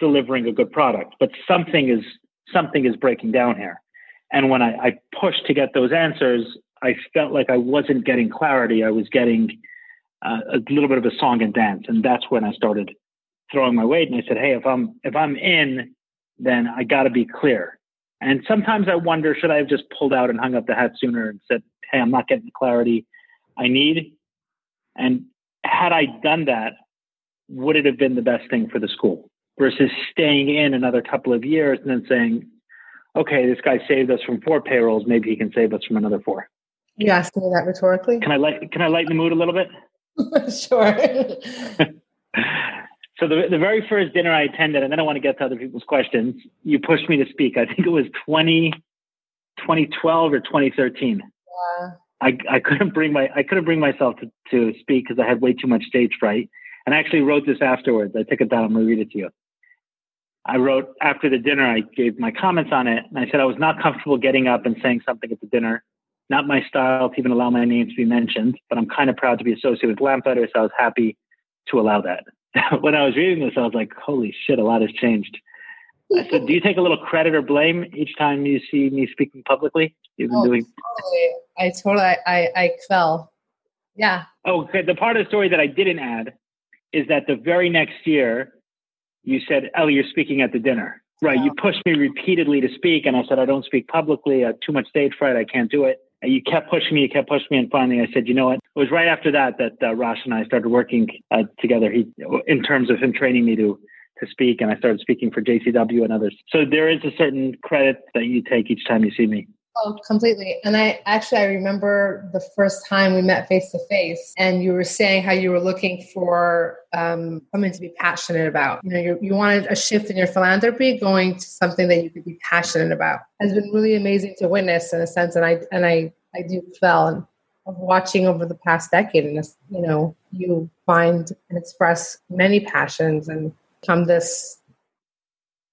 delivering a good product, but something is, something is breaking down here. And when I, I pushed to get those answers, I felt like I wasn't getting clarity. I was getting uh, a little bit of a song and dance. And that's when I started throwing my weight. And I said, hey, if I'm, if I'm in, then I got to be clear. And sometimes I wonder, should I have just pulled out and hung up the hat sooner and said, hey, I'm not getting the clarity I need? And had I done that, would it have been the best thing for the school versus staying in another couple of years and then saying, okay, this guy saved us from four payrolls. Maybe he can save us from another four. You asking me that rhetorically? Can I light, can I lighten the mood a little bit? Sure. So the, the very first dinner I attended, and I don't want to get to other people's questions, you pushed me to speak. I think it was twenty twelve or twenty thirteen. Yeah. I, I couldn't bring my I couldn't bring myself to, to speak because I had way too much stage fright. And I actually wrote this afterwards. I took it down. I'm going to read it to you. I wrote after the dinner, I gave my comments on it. And I said, I was not comfortable getting up and saying something at the dinner. Not my style to even allow my name to be mentioned, but I'm kind of proud to be associated with Lamplighters, so I was happy to allow that. When I was reading this, I was like, holy shit, a lot has changed. I said, do you take a little credit or blame each time you see me speaking publicly? You've been oh, doing. Totally. I totally, I, I fell. Yeah. Oh, okay. The part of the story that I didn't add is that the very next year, you said, Ellie, you're speaking at the dinner. Right. Wow. You pushed me repeatedly to speak, and I said, I don't speak publicly. I have too much stage fright. I can't do it. And you kept pushing me, you kept pushing me. And finally, I said, you know what? It was right after that that uh, Rosh and I started working uh, together he, in terms of him training me to to speak. And I started speaking for J C W and others. So there is a certain credit that you take each time you see me. Oh, completely. And I actually, I remember the first time we met face to face, and you were saying how you were looking for um, something to be passionate about. You know, you, you wanted a shift in your philanthropy going to something that you could be passionate about. It's been really amazing to witness in a sense. And I, and I, I do fell and watching over the past decade, and this, you know, you find and express many passions and become this,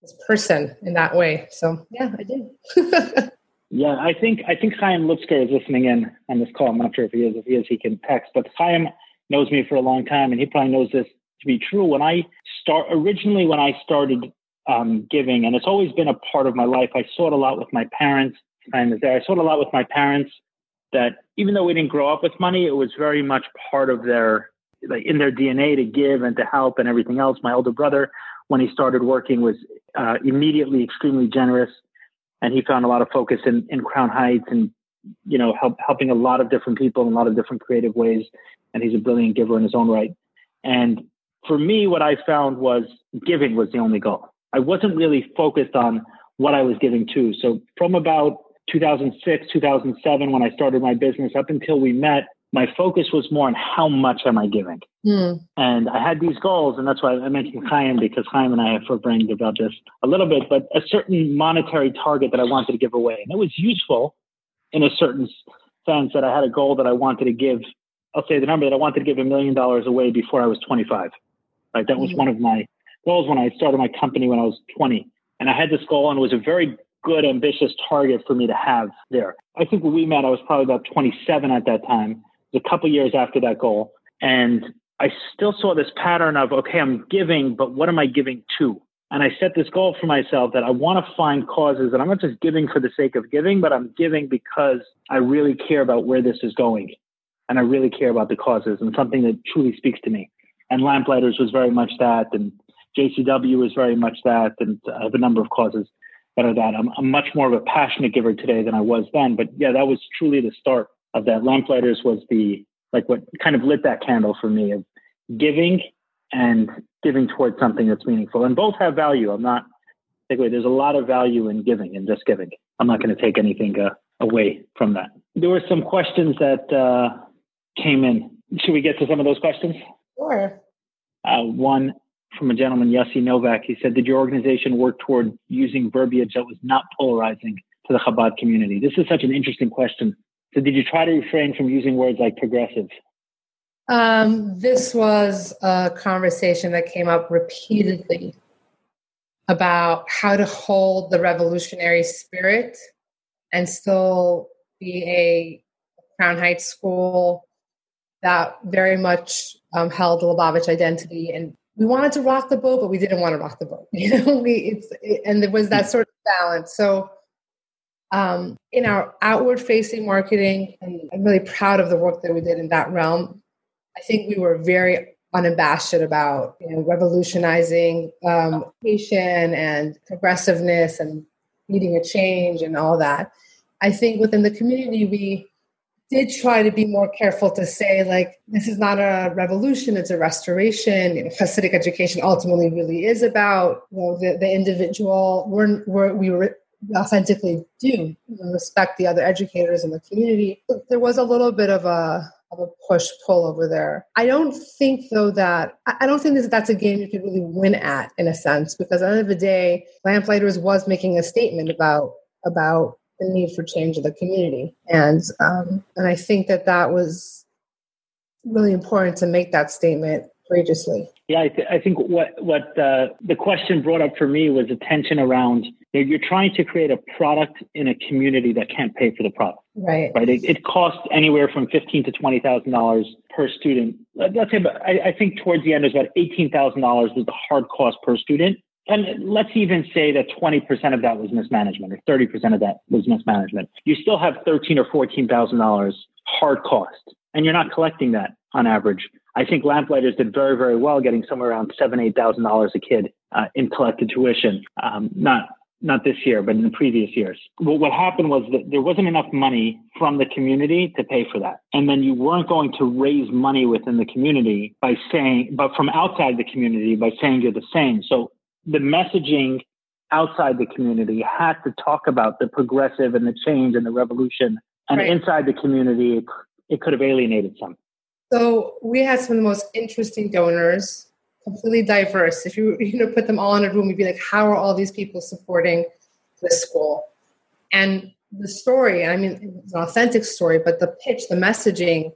this person in that way. So yeah, I did. Yeah, I think I think Chaim Lipsker is listening in on this call. I'm not sure if he is. If he is, he can text. But Chaim knows me for a long time, and he probably knows this to be true. When I start originally, when I started um, giving, and it's always been a part of my life. I saw it a lot with my parents. Chaim is there. I saw it a lot with my parents that even though we didn't grow up with money, it was very much part of their like in their D N A to give and to help and everything else. My older brother, when he started working, was uh, immediately extremely generous. And he found a lot of focus in, in Crown Heights and, you know, help, helping a lot of different people in a lot of different creative ways. And he's a brilliant giver in his own right. And for me, what I found was giving was the only goal. I wasn't really focused on what I was giving to. So from about two thousand six, two thousand seven, when I started my business up until we met, my focus was more on how much am I giving? Mm. And I had these goals, and that's why I mentioned Chaim, because Chaim and I have forebrained about this a little bit, but a certain monetary target that I wanted to give away. And it was useful in a certain sense that I had a goal that I wanted to give. I'll say the number that I wanted to give a million dollars away before I was twenty-five. Right? That was mm. one of my goals when I started my company when I was twenty. And I had this goal, and it was a very good, ambitious target for me to have there. I think when we met, I was probably about twenty-seven at that time. A couple years after that goal. And I still saw this pattern of, okay, I'm giving, but what am I giving to? And I set this goal for myself that I want to find causes that I'm not just giving for the sake of giving, but I'm giving because I really care about where this is going. And I really care about the causes and something that truly speaks to me. And Lamplighters was very much that. And J C W was very much that. And I have a number of causes that are that. I'm, I'm much more of a passionate giver today than I was then. But yeah, that was truly the start of that. Lamplighters was the, like what kind of lit that candle for me of giving and giving towards something that's meaningful. And both have value. I'm not, anyway, there's a lot of value in giving and just giving. I'm not going to take anything uh, away from that. There were some questions that uh, came in. Should we get to some of those questions? Sure. Uh, one from a gentleman, Yossi Novak, he said, did your organization work toward using verbiage that was not polarizing to the Chabad community? This is such an interesting question. So did you try to refrain from using words like progressive? Um, this was a conversation that came up repeatedly about how to hold the revolutionary spirit and still be a Crown Heights school that very much um, held the Lubavitch identity. And we wanted to rock the boat, but we didn't want to rock the boat. You know, we, it's, it, and there was that sort of balance. So um, in our outward-facing marketing, and I'm really proud of the work that we did in that realm, I think we were very unabashed about, you know, revolutionizing um, education and progressiveness and needing a change and all that. I think within the community, we did try to be more careful to say, like, this is not a revolution, it's a restoration. You know, Hasidic education ultimately really is about, you know, the, the individual. We're, we're, we were authentically do, you know, respect the other educators in the community. But there was a little bit of a... a push-pull over there. I don't think, though, that... I don't think that that's a game you could really win at, in a sense, because at the end of the day, Lamplighters was making a statement about about the need for change in the community. And um, and I think that that was really important to make that statement courageously. Yeah, I, th- I think what, what uh, the question brought up for me was a tension around, you know, you're trying to create a product in a community that can't pay for the product. Right. Right. It, it costs anywhere from fifteen thousand dollars to twenty thousand dollars per student. Let's say, but I, I think towards the end, it was about eighteen thousand dollars was the hard cost per student. And let's even say that twenty percent of that was mismanagement, or thirty percent of that was mismanagement. You still have thirteen thousand dollars or fourteen thousand dollars hard cost, and you're not collecting that on average. I think Lamplighters did very, very well getting somewhere around seven thousand dollars, eight thousand dollars a kid uh, in collected tuition. Um, not Not this year, but in the previous years. What, what happened was that there wasn't enough money from the community to pay for that. And then you weren't going to raise money within the community by saying, but from outside the community by saying you're the same. So the messaging outside the community had to talk about the progressive and the change and the revolution. And right. Inside the community, it, it could have alienated some. So we had some of the most interesting donors, completely diverse. If you, you know, put them all in a room, you'd be like, how are all these people supporting this school? And the story, I mean, it's an authentic story, but the pitch, the messaging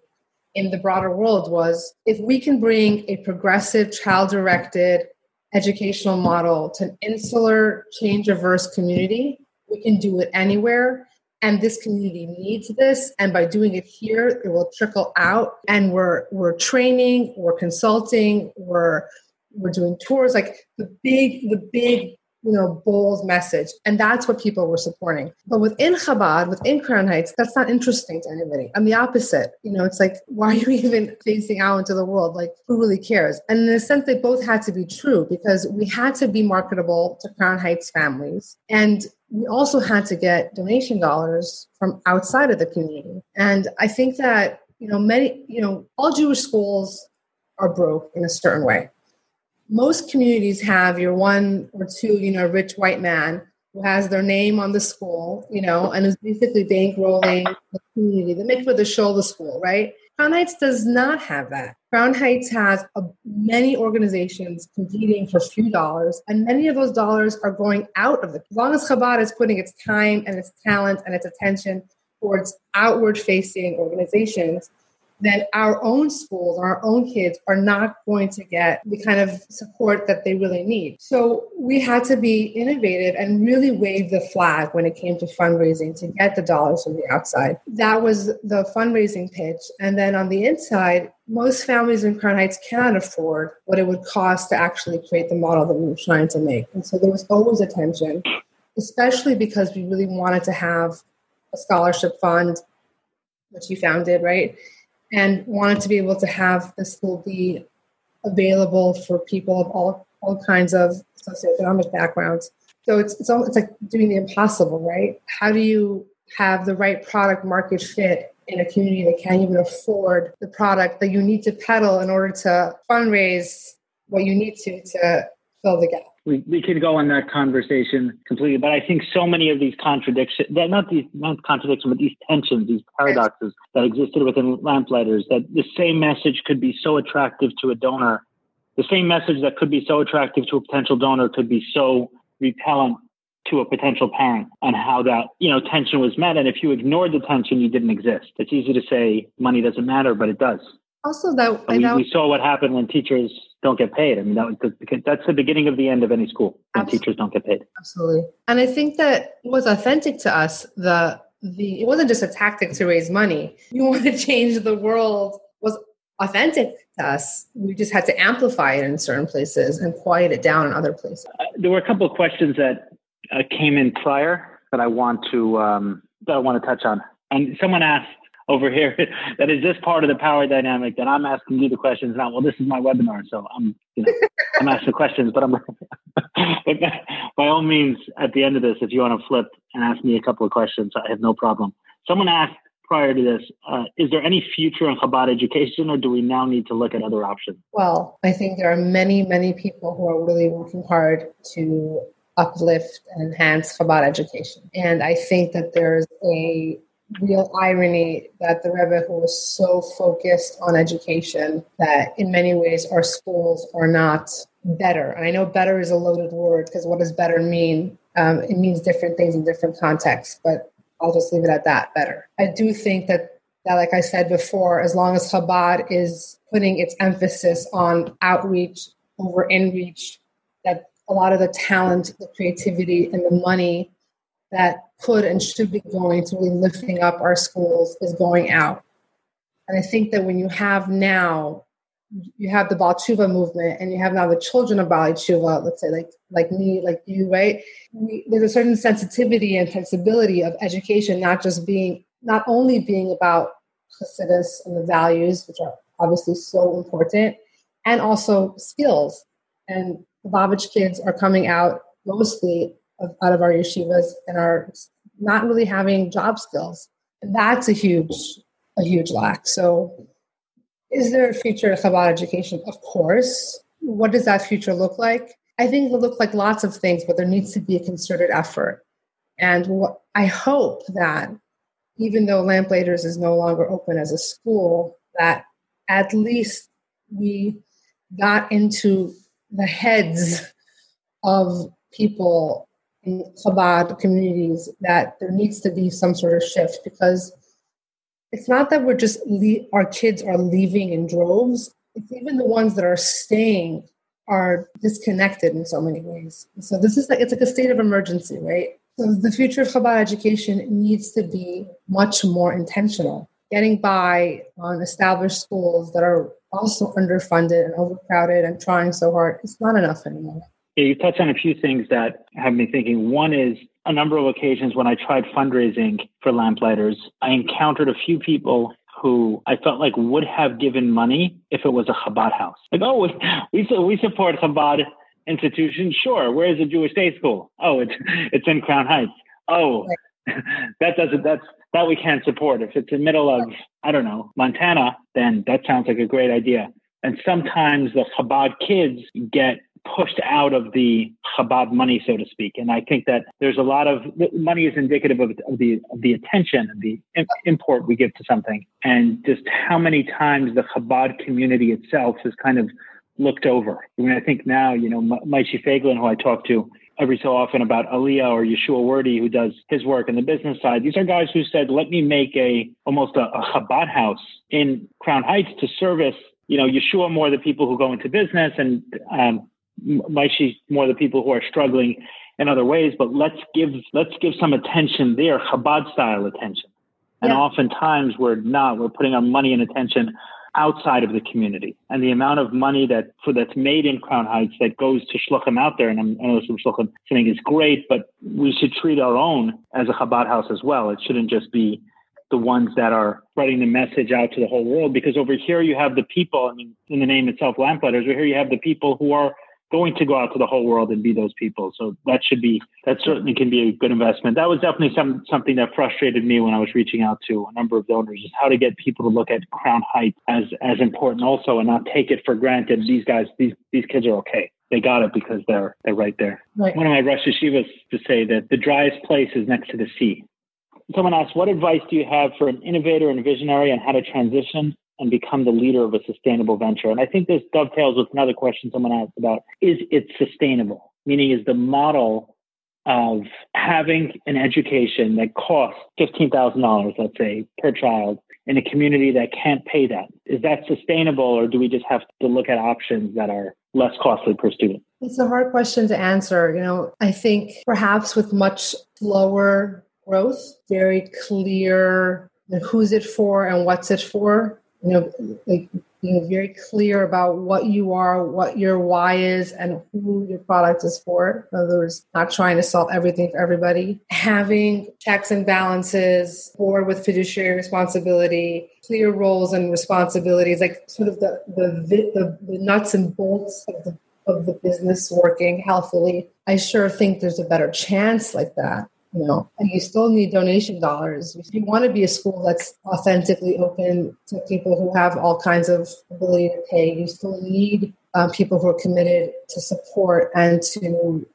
in the broader world was, if we can bring a progressive, child-directed educational model to an insular, change-averse community, we can do it anywhere. And this community needs this. And by doing it here, it will trickle out. And we're we're training, we're consulting, we're we're doing tours, like the big, the big, you know, bold message. And that's what people were supporting. But within Chabad, within Crown Heights, that's not interesting to anybody. I'm the opposite. You know, it's like, why are you even facing out into the world? Like, who really cares? And in a sense, they both had to be true, because we had to be marketable to Crown Heights families. And we also had to get donation dollars from outside of the community. And I think that, you know, many, you know, all Jewish schools are broke in a certain way. Most communities have your one or two, you know, rich white man who has their name on the school, you know, and is basically bankrolling the community, the mikvah, the shul, the school, right? Crown Heights does not have that. Crown Heights has a, many organizations competing for few dollars, and many of those dollars are going out of the... As long as Chabad is putting its time and its talent and its attention towards outward-facing organizations, then our own schools, our own kids are not going to get the kind of support that they really need. So we had to be innovative and really wave the flag when it came to fundraising to get the dollars from the outside. That was the fundraising pitch. And then on the inside, most families in Crown Heights cannot afford what it would cost to actually create the model that we were trying to make. And so there was always a tension, especially because we really wanted to have a scholarship fund, which you founded, right? And wanted to be able to have the school be available for people of all, all kinds of socioeconomic backgrounds. So it's it's, all, it's like doing the impossible, right? How do you have the right product market fit in a community that can't even afford the product that you need to peddle in order to fundraise what you need to to fill the gap? We we can go on that conversation completely, but I think so many of these contradictions, not these not contradictions, but these tensions, these paradoxes that existed within Lamplighters, that the same message could be so attractive to a donor, the same message that could be so attractive to a potential donor could be so repellent to a potential parent on how that, you know, tension was met. And if you ignored the tension, you didn't exist. It's easy to say money doesn't matter, but it does. Also, that, we, that we saw what happened when teachers don't get paid. I mean, that was the, that's the beginning of the end of any school when absolutely. Teachers don't get paid. Absolutely. And I think that was authentic to us. The the it wasn't just a tactic to raise money. You want to change the world was authentic to us. We just had to amplify it in certain places and quiet it down in other places. Uh, there were a couple of questions that uh, came in prior that I want to um, that I want to touch on. And someone asked over here, that is this part of the power dynamic that I'm asking you the questions now. Well, this is my webinar, so I'm, you know, I'm asking questions, but I'm, but by all means, at the end of this, if you want to flip and ask me a couple of questions, I have no problem. Someone asked prior to this, uh, is there any future in Chabad education, or do we now need to look at other options? Well, I think there are many, many people who are really working hard to uplift and enhance Chabad education. And I think that there's a real irony that the Rebbe, who was so focused on education, that in many ways our schools are not better. And I know better is a loaded word, because what does better mean? Um, it means different things in different contexts, but I'll just leave it at that, better. I do think that, that like I said before, as long as Chabad is putting its emphasis on outreach over in-reach, that a lot of the talent, the creativity, and the money that could and should be going to be lifting up our schools is going out. And I think that when you have now, you have the Baal Teshuva movement, and you have now the children of Baal Teshuva, let's say like like me, like you, right? We, there's a certain sensitivity and sensibility of education, not just being, not only being about Chassidus and the values, which are obviously so important, and also skills. And the Lubavitch kids are coming out mostly Of, out of our yeshivas and are not really having job skills. And that's a huge, a huge lack. So is there a future of Chabad education? Of course. What does that future look like? I think it'll look like lots of things, but there needs to be a concerted effort. And what, I hope that even though Lamplighters is no longer open as a school, that at least we got into the heads of people in Chabad communities that there needs to be some sort of shift, because it's not that we're just, le- our kids are leaving in droves. It's even the ones that are staying are disconnected in so many ways. So this is like, it's like a state of emergency, right? So the future of Chabad education needs to be much more intentional. Getting by on established schools that are also underfunded and overcrowded and trying so hard, it's not enough anymore. Yeah, you touched on a few things that have me thinking. One is a number of occasions when I tried fundraising for Lamplighters, I encountered a few people who I felt like would have given money if it was a Chabad house. Like, oh, we we support Chabad institutions. Sure, where is the Jewish day school? Oh, it's it's in Crown Heights. Oh, that doesn't that's that we can't support. If it's in the middle of, I don't know, Montana, then that sounds like a great idea. And sometimes the Chabad kids get pushed out of the Chabad money, so to speak. And I think that there's a lot of money is indicative of, of the of the attention and the import we give to something. And just how many times the Chabad community itself is kind of looked over. I mean, I think now, you know, Maishi Fagelin, who I talk to every so often about Aliyah, or Yeshua Wordy, who does his work in the business side. These are guys who said, let me make a almost a, a Chabad house in Crown Heights to service, you know, Yeshua more the people who go into business, and um might she more the people who are struggling in other ways, but let's give let's give some attention there, Chabad style attention. And yeah. Oftentimes we're not, we're putting our money and attention outside of the community. And the amount of money that for that's made in Crown Heights that goes to Shluchim out there, and I'm, I know some Shluchim saying is great, but we should treat our own as a Chabad house as well. It shouldn't just be the ones that are spreading the message out to the whole world, because over here you have the people, I mean, in the name itself, Lamplighters, over here you have the people who are going to go out to the whole world and be those people. So that should be, that certainly can be a good investment. That was definitely some something that frustrated me when I was reaching out to a number of donors, is how to get people to look at Crown Heights as, as important also, and not take it for granted. These guys, these, these kids are okay. They got it because they're, they're right there. Right. One of my Rosh Yeshivas to say that the driest place is next to the sea. Someone asked, what advice do you have for an innovator and visionary on how to transition and become the leader of a sustainable venture? And I think this dovetails with another question someone asked about, is it sustainable? Meaning, is the model of having an education that costs fifteen thousand dollars, let's say, per child in a community that can't pay that? Is that sustainable, or do we just have to look at options that are less costly per student? It's a hard question to answer. You know, I think perhaps with much slower growth, very clear who's it for and what's it for, you know, like being very clear about what you are, what your why is, and who your product is for. In other words, not trying to solve everything for everybody. Having checks and balances, board with fiduciary responsibility, clear roles and responsibilities, like sort of the the, the, the nuts and bolts of the, of the business working healthily. I sure think there's a better chance like that. You know, and you still need donation dollars. If you want to be a school that's authentically open to people who have all kinds of ability to pay, you still need uh, people who are committed to support and to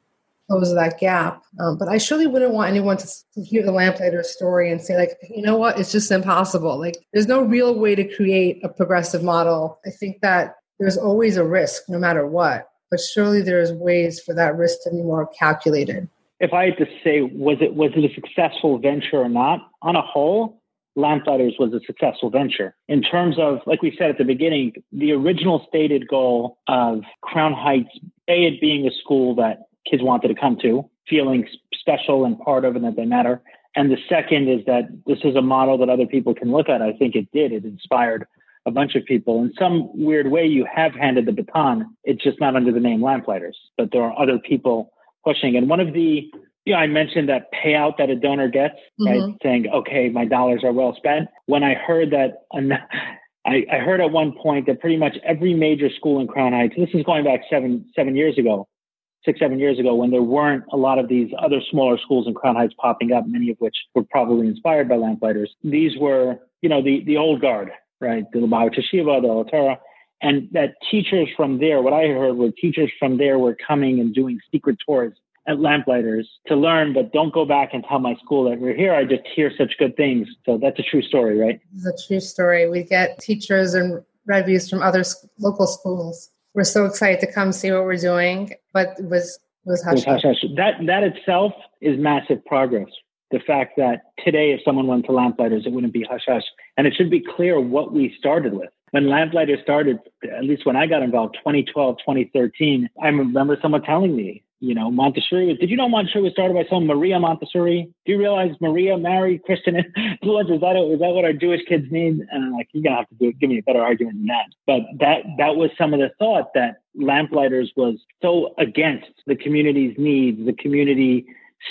close that gap. Um, but I surely wouldn't want anyone to, to hear the Lamplighter story and say, like, you know what, it's just impossible. Like, there's no real way to create a progressive model. I think that there's always a risk, no matter what. But surely there's ways for that risk to be more calculated. If I had to say, was it was it a successful venture or not? On a whole, Lamplighters was a successful venture. In terms of, like we said at the beginning, the original stated goal of Crown Heights, A, it being a school that kids wanted to come to, feeling special and part of and that they matter. And the second is that this is a model that other people can look at. I think it did. It inspired a bunch of people. In some weird way, you have handed the baton. It's just not under the name Lamplighters, but there are other people pushing. And one of the, you know, I mentioned that payout that a donor gets, mm-hmm. right? Saying, okay, my dollars are well spent. When I heard that, I, I heard at one point that pretty much every major school in Crown Heights, this is going back seven, seven years ago, six, seven years ago, when there weren't a lot of these other smaller schools in Crown Heights popping up, many of which were probably inspired by Lamplighters. These were, you know, the, the old guard, right? The Lubavitch Yeshiva, the Altura. And that teachers from there, what I heard were teachers from there were coming and doing secret tours at Lamplighters to learn, but don't go back and tell my school that we're here. I just hear such good things. So that's a true story, right? It's a true story. We get teachers and Rebbe's from other local schools. We're so excited to come see what we're doing, but it was, it was hush hush. That, that itself is massive progress. The fact that today, if someone went to Lamplighters, it wouldn't be hush hush. And it should be clear what we started with. When Lamplighter started, at least when I got involved, twenty twelve, twenty thirteen, I remember someone telling me, you know, Montessori was, did you know Montessori was started by some Maria Montessori? Do you realize Maria, Mary, Christian influence? Is that, is that what our Jewish kids need? And I'm like, you're going to have to do it. Give me a better argument than that. But that, that was some of the thought that Lamplighters was so against the community's needs, the community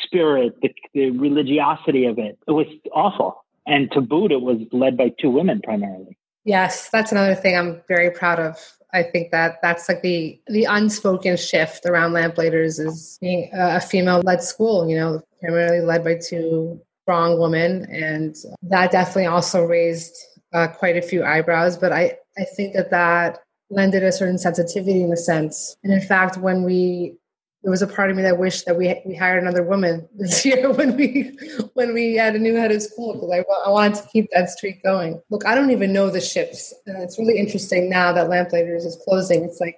spirit, the, the religiosity of it. It was awful. And to boot, it was led by two women primarily. Yes, that's another thing I'm very proud of. I think that that's like the the unspoken shift around Lamplighters is being a female-led school, you know, primarily led by two strong women. And that definitely also raised uh, quite a few eyebrows. But I, I think that that lended a certain sensitivity in a sense. And in fact, when we... there was a part of me that wished that we we hired another woman this year when we when we had a new head of school, because I, I wanted to keep that streak going. Look, I don't even know the shifts. And it's really interesting now that Lamplighters is closing. It's like,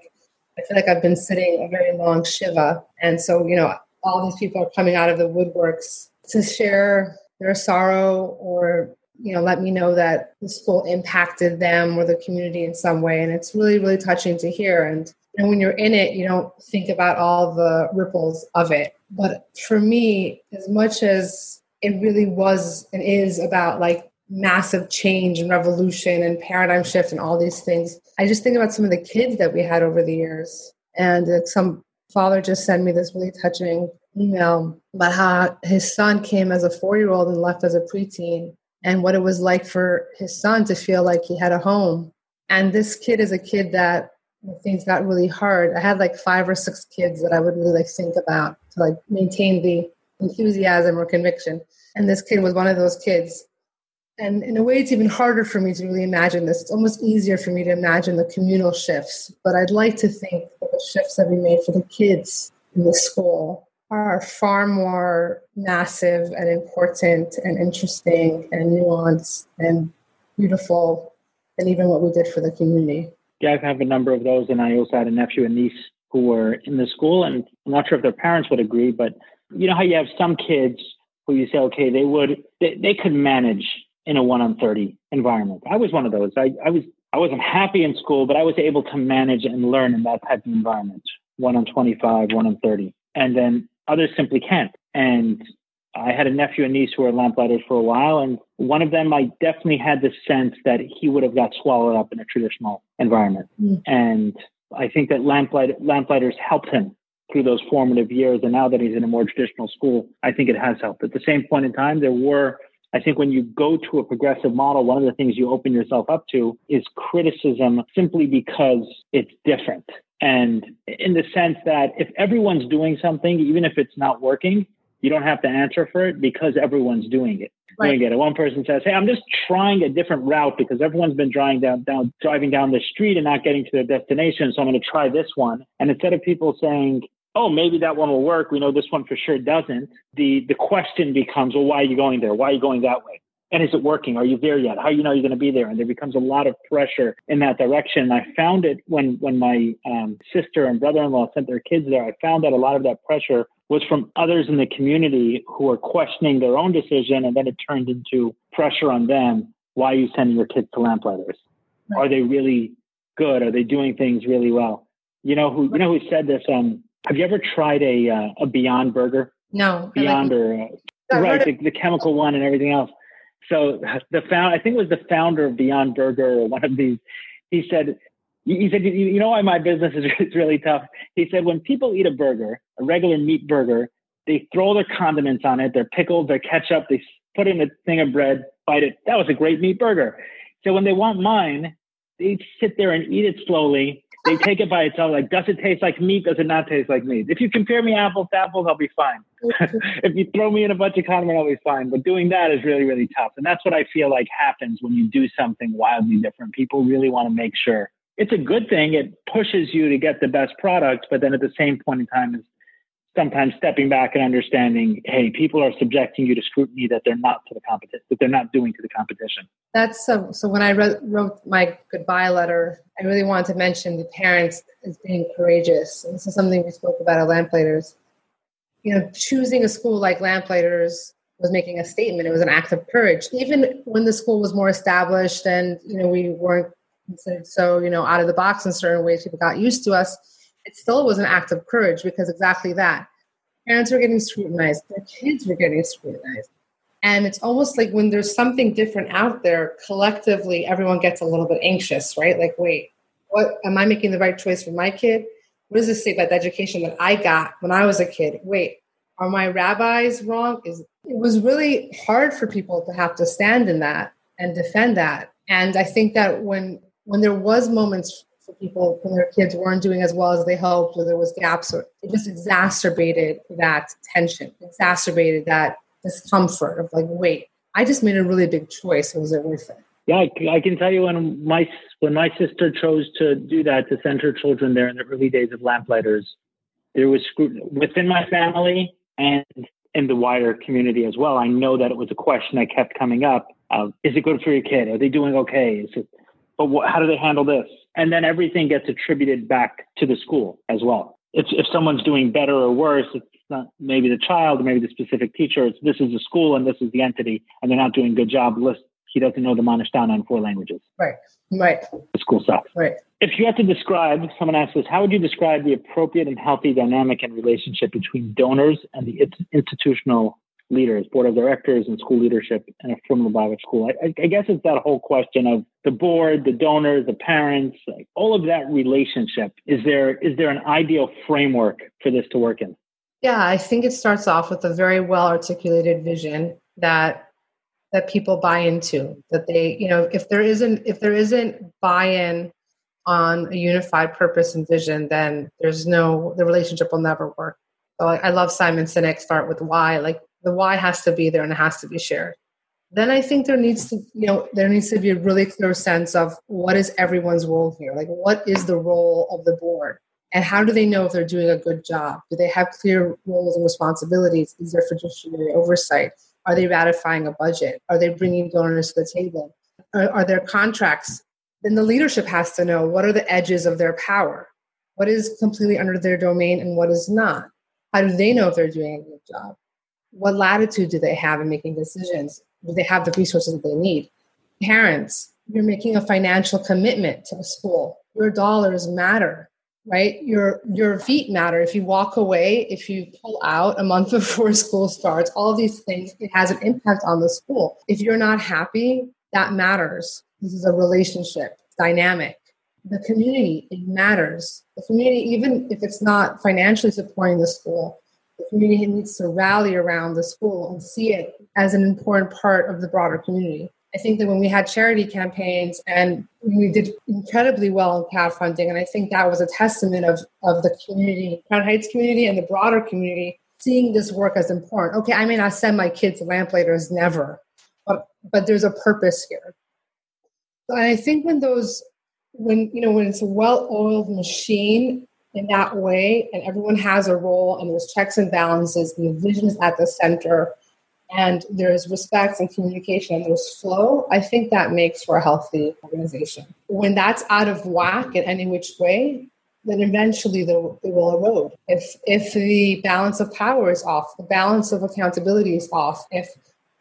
I feel like I've been sitting a very long shiva. And so, you know, all these people are coming out of the woodworks to share their sorrow or, you know, let me know that the school impacted them or the community in some way. And it's really, really touching to hear. And And when you're in it, you don't think about all the ripples of it. But for me, as much as it really was and is about like massive change and revolution and paradigm shift and all these things, I just think about some of the kids that we had over the years. And uh, some father just sent me this really touching email about how his son came as a four-year-old and left as a preteen, and what it was like for his son to feel like he had a home. And this kid is a kid that, when things got really hard, I had like five or six kids that I would really like think about to like maintain the enthusiasm or conviction. And this kid was one of those kids. And in a way, it's even harder for me to really imagine this. It's almost easier for me to imagine the communal shifts. But I'd like to think that the shifts that we made for the kids in the school are far more massive and important and interesting and nuanced and beautiful than even what we did for the community. Yeah, I have a number of those, and I also had a nephew and niece who were in the school, and I'm not sure if their parents would agree, but you know how you have some kids who you say, okay, they would, they, they could manage in a one on thirty environment. I was one of those. I, I was, I wasn't happy in school, but I was able to manage and learn in that type of environment. one on twenty-five, one on thirty. And then others simply can't. And I had a nephew and niece who were lamplighters for a while. And one of them, I definitely had the sense that he would have got swallowed up in a traditional environment. Mm. And I think that lamplight, lamplighters helped him through those formative years. And now that he's in a more traditional school, I think it has helped. At the same point in time, there were, I think when you go to a progressive model, one of the things you open yourself up to is criticism simply because it's different. And in the sense that if everyone's doing something, even if it's not working, you don't have to answer for it because everyone's doing it. Right. Doing it. And one person says, hey, I'm just trying a different route because everyone's been driving down, down, driving down the street and not getting to their destination. So I'm going to try this one. And instead of people saying, oh, maybe that one will work, we know this one for sure doesn't, the, the question becomes, well, why are you going there? Why are you going that way? And is it working? Are you there yet? How do you know you're going to be there? And there becomes a lot of pressure in that direction. And I found it when, when my um, sister and brother-in-law sent their kids there, I found that a lot of that pressure was from others in the community who were questioning their own decision. And then it turned into pressure on them. Why are you sending your kids to lamplighters? Right. Are they really good? Are they doing things really well? You know who, you know who said this? Um, have you ever tried a, uh, a Beyond Burger? No. Beyond like or, uh, right, the, the chemical one and everything else. So the found, I think it was the founder of Beyond Burger or one of these, he said, He said, you know why my business is really tough? He said, when people eat a burger, a regular meat burger, they throw their condiments on it, their pickles, their ketchup, they put in a thing of bread, bite it. That was a great meat burger. So when they want mine, they sit there and eat it slowly. They take it by itself. Like, does it taste like meat? Does it not taste like meat? If you compare me apples to apples, I'll be fine. If you throw me in a bunch of condiments, I'll be fine. But doing that is really, really tough. And that's what I feel like happens when you do something wildly different. People really want to make sure. It's a good thing. It pushes you to get the best product, but then at the same point in time is sometimes stepping back and understanding, hey, people are subjecting you to scrutiny that they're not to the competition, that they're not doing to the competition. That's so, so when I wrote, wrote my goodbye letter, I really wanted to mention the parents as being courageous. And this is something we spoke about at Lamplighters. You know, choosing a school like Lamplighters was making a statement. It was an act of courage. Even when the school was more established and, you know, we weren't so, you know, out of the box in certain ways, people got used to us, it still was an act of courage because exactly that. Parents were getting scrutinized. Their kids were getting scrutinized. And it's almost like when there's something different out there, collectively, everyone gets a little bit anxious, right? Like, wait, what am I making the right choice for my kid? What does this say about the education that I got when I was a kid? Wait, are my rabbis wrong? Is It was really hard for people to have to stand in that and defend that. And I think that when When there was moments for people when their kids weren't doing as well as they hoped, or there was gaps, or it just exacerbated that tension, exacerbated that discomfort of like, wait, I just made a really big choice. Was it worth it? Yeah, I can tell you when my when my sister chose to do that, to send her children there in the early days of Lamplighters, there was scrutiny within my family and in the wider community as well. I know that it was a question that kept coming up. Uh, is it good for your kid? Are they doing okay? Is it But what, how do they handle this? And then everything gets attributed back to the school as well. If, if someone's doing better or worse, it's not maybe the child, or maybe the specific teacher. It's this is the school and this is the entity, and they're not doing a good job. List he doesn't know the Manishtana in four languages. Right, right. The school sucks. Right. If you had to describe, someone asked this, how would you describe the appropriate and healthy dynamic and relationship between donors and the institutional leaders, board of directors and school leadership in a formal Bible school? I, I guess it's that whole question of the board, the donors, the parents, like all of that relationship. Is there is there an ideal framework for this to work in? Yeah, I think it starts off with a very well articulated vision that that people buy into. That they, you know, if there isn't if there isn't buy-in on a unified purpose and vision, then there's no the relationship will never work. So I, I love Simon Sinek's start with why, like the why has to be there and it has to be shared. Then I think there needs to, you know, there needs to be a really clear sense of what is everyone's role here? Like what is the role of the board and how do they know if they're doing a good job? Do they have clear roles and responsibilities? Is there fiduciary oversight? Are they ratifying a budget? Are they bringing donors to the table? Are, are there contracts? Then the leadership has to know what are the edges of their power? What is completely under their domain and what is not? How do they know if they're doing a good job? What latitude do they have in making decisions? Do they have the resources that they need? Parents, you're making a financial commitment to the school. Your dollars matter, right? Your your feet matter. If you walk away, if you pull out a month before school starts, all of these things, it has an impact on the school. If you're not happy, that matters. This is a relationship dynamic. The community, it matters. The community, even if it's not financially supporting the school, the community needs to rally around the school and see it as an important part of the broader community. I think that when we had charity campaigns and we did incredibly well in crowdfunding, and I think that was a testament of, of the community, Crown Heights community and the broader community, seeing this work as important. Okay, I may not send my kids to Lamplighters, never, but, but there's a purpose here. And I think when those, when, you know, when it's a well-oiled machine in that way, and everyone has a role, and there's checks and balances, and the vision is at the center, and there's respect and communication, and there's flow, I think that makes for a healthy organization. When that's out of whack in any which way, then eventually they will, they will erode. If if the balance of power is off, the balance of accountability is off, if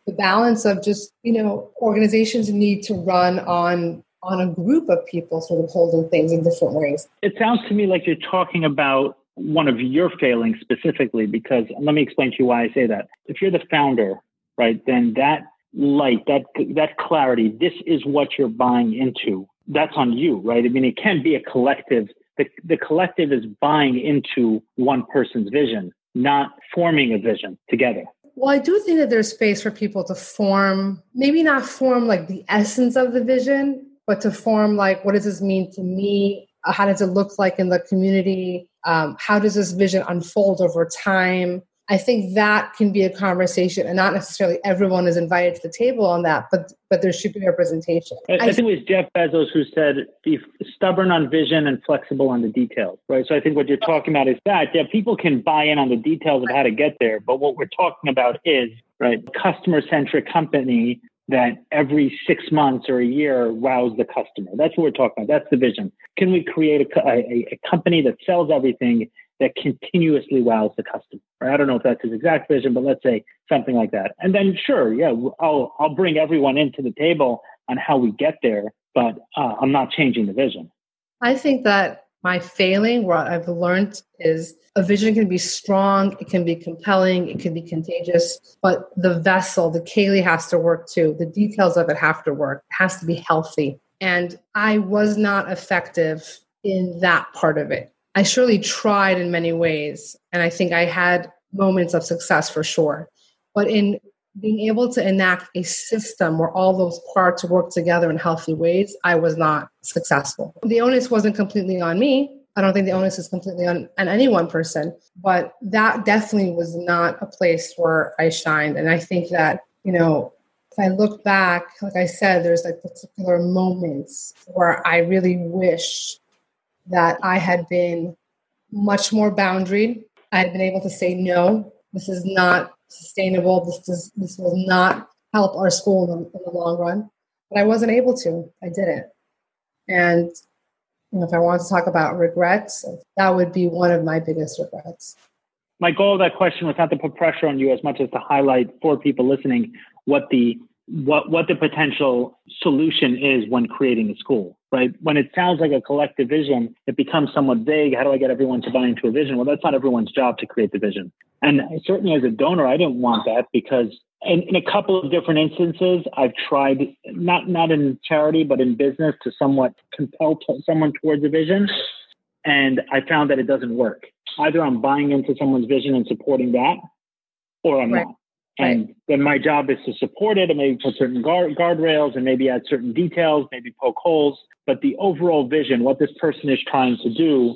the balance of just, you know, organizations need to run on on a group of people sort of holding things in different ways. It sounds to me like you're talking about one of your failings specifically, because let me explain to you why I say that. If you're the founder, right, then that light, that that clarity, this is what you're buying into. That's on you, right? I mean, it can be a collective. The, the collective is buying into one person's vision, not forming a vision together. Well, I do think that there's space for people to form, maybe not form like the essence of the vision, but to form like, what does this mean to me? How does it look like in the community? Um, how does this vision unfold over time? I think that can be a conversation, and not necessarily everyone is invited to the table on that, but but there should be representation. I, I think it was Jeff Bezos who said, be stubborn on vision and flexible on the details, right? So I think what you're talking about is that, yeah, people can buy in on the details of how to get there, but what we're talking about is, right, customer-centric company that every six months or a year wows the customer. That's what we're talking about. That's the vision. Can we create a, a, a company that sells everything that continuously wows the customer? Right? I don't know if that's his exact vision, but let's say something like that. And then sure, yeah, I'll, I'll bring everyone into the table on how we get there, but uh, I'm not changing the vision. I think that my failing, what I've learned is a vision can be strong, it can be compelling, it can be contagious, but the vessel, the keli has to work too. The details of it have to work. It has to be healthy. And I was not effective in that part of it. I surely tried in many ways, and I think I had moments of success for sure. But in being able to enact a system where all those parts work together in healthy ways, I was not successful. The onus wasn't completely on me. I don't think the onus is completely on, on any one person, but that definitely was not a place where I shined. And I think that, you know, if I look back, like I said, there's like particular moments where I really wish that I had been much more boundaried. I had been able to say, no, this is not sustainable. This does, this will not help our school in the, in the long run. But I wasn't able to. I didn't. And if I want to talk about regrets, that would be one of my biggest regrets. My goal of that question was not to put pressure on you as much as to highlight for people listening what the what what the potential solution is when creating a school, right? When it sounds like a collective vision, it becomes somewhat vague. How do I get everyone to buy into a vision? Well, that's not everyone's job to create the vision. And certainly as a donor, I didn't want that, because in, in a couple of different instances, I've tried, not not in charity, but in business, to somewhat compel t- someone towards a vision. And I found that it doesn't work. Either I'm buying into someone's vision and supporting that, or I'm right. not. And right. then my job is to support it and maybe put certain guard, guardrails and maybe add certain details, maybe poke holes. But the overall vision, what this person is trying to do,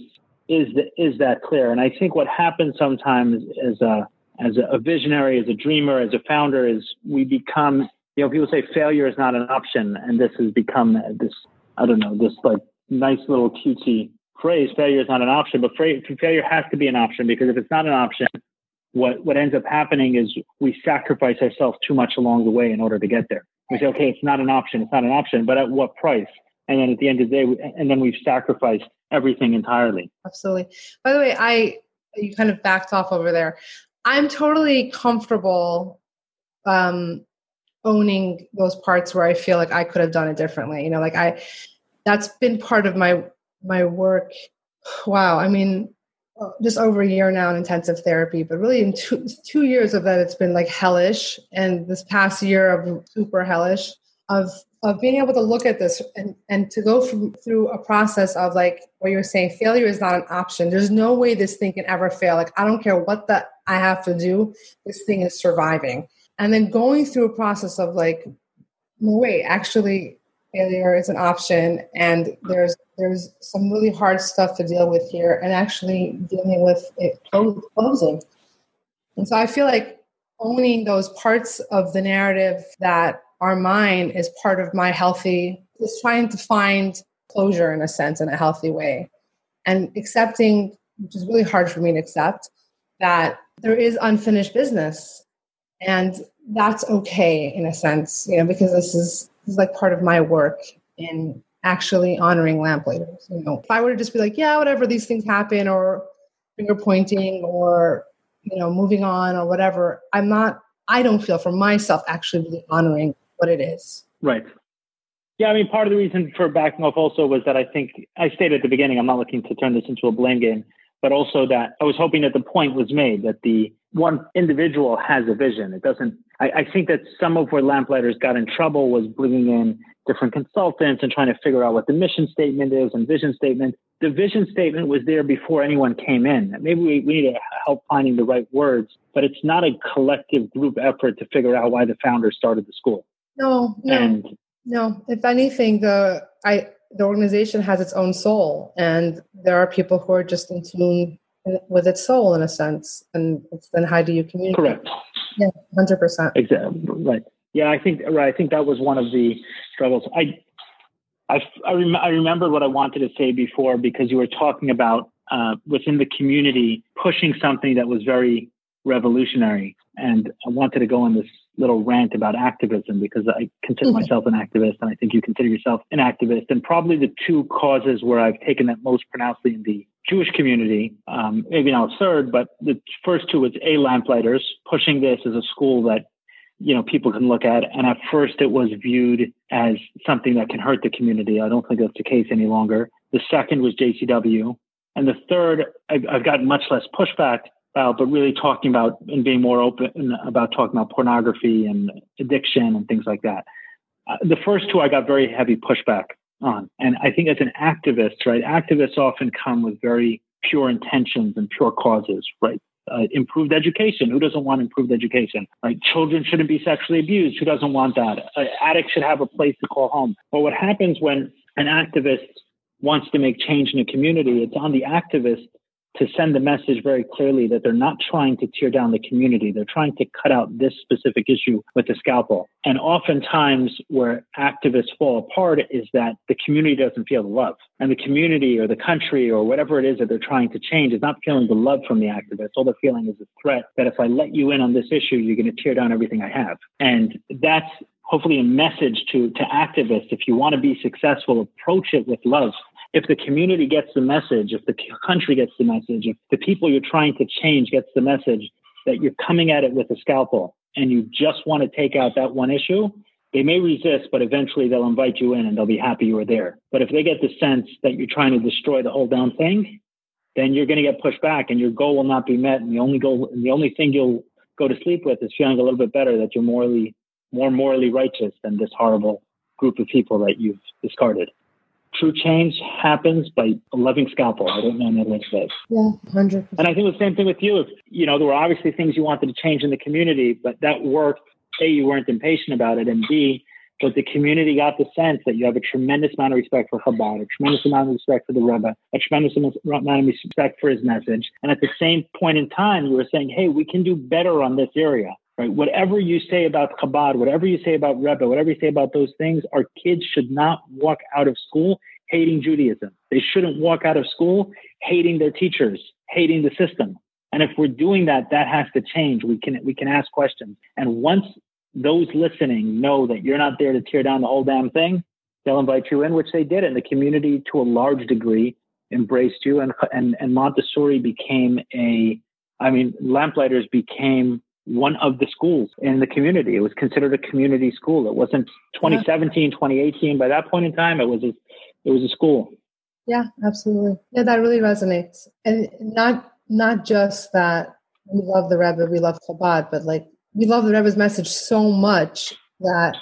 is the, is that clear? And I think what happens sometimes as a as a visionary, as a dreamer, as a founder, is we become, you know, people say failure is not an option, and this has become this, I don't know, this like nice little cutesy phrase, failure is not an option. But failure has to be an option, because if it's not an option, what what ends up happening is we sacrifice ourselves too much along the way in order to get there. We say, okay, it's not an option, it's not an option, but at what price? And then at the end of the day, we, and then we've sacrificed everything entirely. Absolutely. By the way, I you kind of backed off over there. I'm totally comfortable um, owning those parts where I feel like I could have done it differently. You know, like I, that's been part of my, my work. Wow. I mean, just over a year now in intensive therapy, but really in two, two years of that, it's been like hellish. And this past year of super hellish of, of being able to look at this and, and to go from, through a process of like what you were saying, failure is not an option. There's no way this thing can ever fail. Like, I don't care what the, I have to do. This thing is surviving. And then going through a process of like, no, wait, actually failure is an option. And there's, there's some really hard stuff to deal with here, and actually dealing with it closing. And so I feel like owning those parts of the narrative that are mine is part of my healthy, is trying to find closure in a sense, in a healthy way. And accepting, which is really hard for me to accept, that there is unfinished business. And that's okay in a sense, you know, because this is, this is like part of my work in actually honoring Lamplighters. You know, if I were to just be like, yeah, whatever, these things happen, or finger pointing, or, you know, moving on or whatever, I'm not, I don't feel for myself actually really honoring what it is. Right. Yeah. I mean, part of the reason for backing off also was that I think I stated at the beginning, I'm not looking to turn this into a blame game, but also that I was hoping that the point was made that the one individual has a vision. It doesn't, I, I think that some of where Lamplighters got in trouble was bringing in different consultants and trying to figure out what the mission statement is and vision statement. The vision statement was there before anyone came in. Maybe we, we need help finding the right words, but it's not a collective group effort to figure out why the founder started the school. No, no, and, no. If anything, the, I, the organization has its own soul, and there are people who are just in tune with its soul in a sense. And it's then how do you communicate? Correct. Yeah, one hundred percent. Exactly. Right. Yeah, I think right. I think that was one of the struggles. I I I, rem- I remembered what I wanted to say before, because you were talking about uh, within the community pushing something that was very revolutionary, and I wanted to go on this little rant about activism, because I consider mm-hmm. myself an activist, and I think you consider yourself an activist. And probably the two causes where I've taken that most pronouncedly in the Jewish community, um, maybe not a third, but the first two was A, Lamplighters, pushing this as a school that, you know, people can look at. And at first it was viewed as something that can hurt the community. I don't think that's the case any longer. The second was J C W. And the third, I've, I've gotten much less pushback Uh, but really talking about and being more open about talking about pornography and addiction and things like that. Uh, the first two I got very heavy pushback on. And I think as an activist, right, activists often come with very pure intentions and pure causes, right? Uh, improved education. Who doesn't want improved education? Like, children shouldn't be sexually abused. Who doesn't want that? Uh, addicts should have a place to call home. But what happens when an activist wants to make change in a community, it's on the activist to send the message very clearly that they're not trying to tear down the community. They're trying to cut out this specific issue with a scalpel. And oftentimes where activists fall apart is that the community doesn't feel the love. And the community or the country or whatever it is that they're trying to change is not feeling the love from the activists. All they're feeling is a threat that if I let you in on this issue, you're going to tear down everything I have. And that's hopefully a message to, to activists. If you want to be successful, approach it with love. If the community gets the message, if the country gets the message, if the people you're trying to change gets the message that you're coming at it with a scalpel and you just want to take out that one issue, they may resist, but eventually they'll invite you in and they'll be happy you were there. But if they get the sense that you're trying to destroy the whole damn thing, then you're going to get pushed back and your goal will not be met. And the only goal, the only thing you'll go to sleep with is feeling a little bit better that you're morally, more morally righteous than this horrible group of people that you've discarded. True change happens by a loving scalpel. I don't know any other way. Yeah, one hundred percent. And I think the same thing with you. If, you know, there were obviously things you wanted to change in the community, but that worked. A, you weren't impatient about it, and B, but the community got the sense that you have a tremendous amount of respect for Chabad, a tremendous amount of respect for the Rebbe, a tremendous amount of respect for his message. And at the same point in time, you were saying, hey, we can do better on this area. Right? Whatever you say about Chabad, whatever you say about Rebbe, whatever you say about those things, our kids should not walk out of school hating Judaism. They shouldn't walk out of school hating their teachers, hating the system. And if we're doing that, that has to change. We can we can ask questions. And once those listening know that you're not there to tear down the whole damn thing, they'll invite you in, which they did. And the community, to a large degree, embraced you, and and, and Montessori became a, I mean, Lamplighters became one of the schools in the community. It was considered a community school. It wasn't twenty seventeen, twenty eighteen. By that point in time, it was a, it was a school. Yeah, absolutely. Yeah, that really resonates. And not not just that we love the Rebbe, we love Chabad, but like we love the Rebbe's message so much that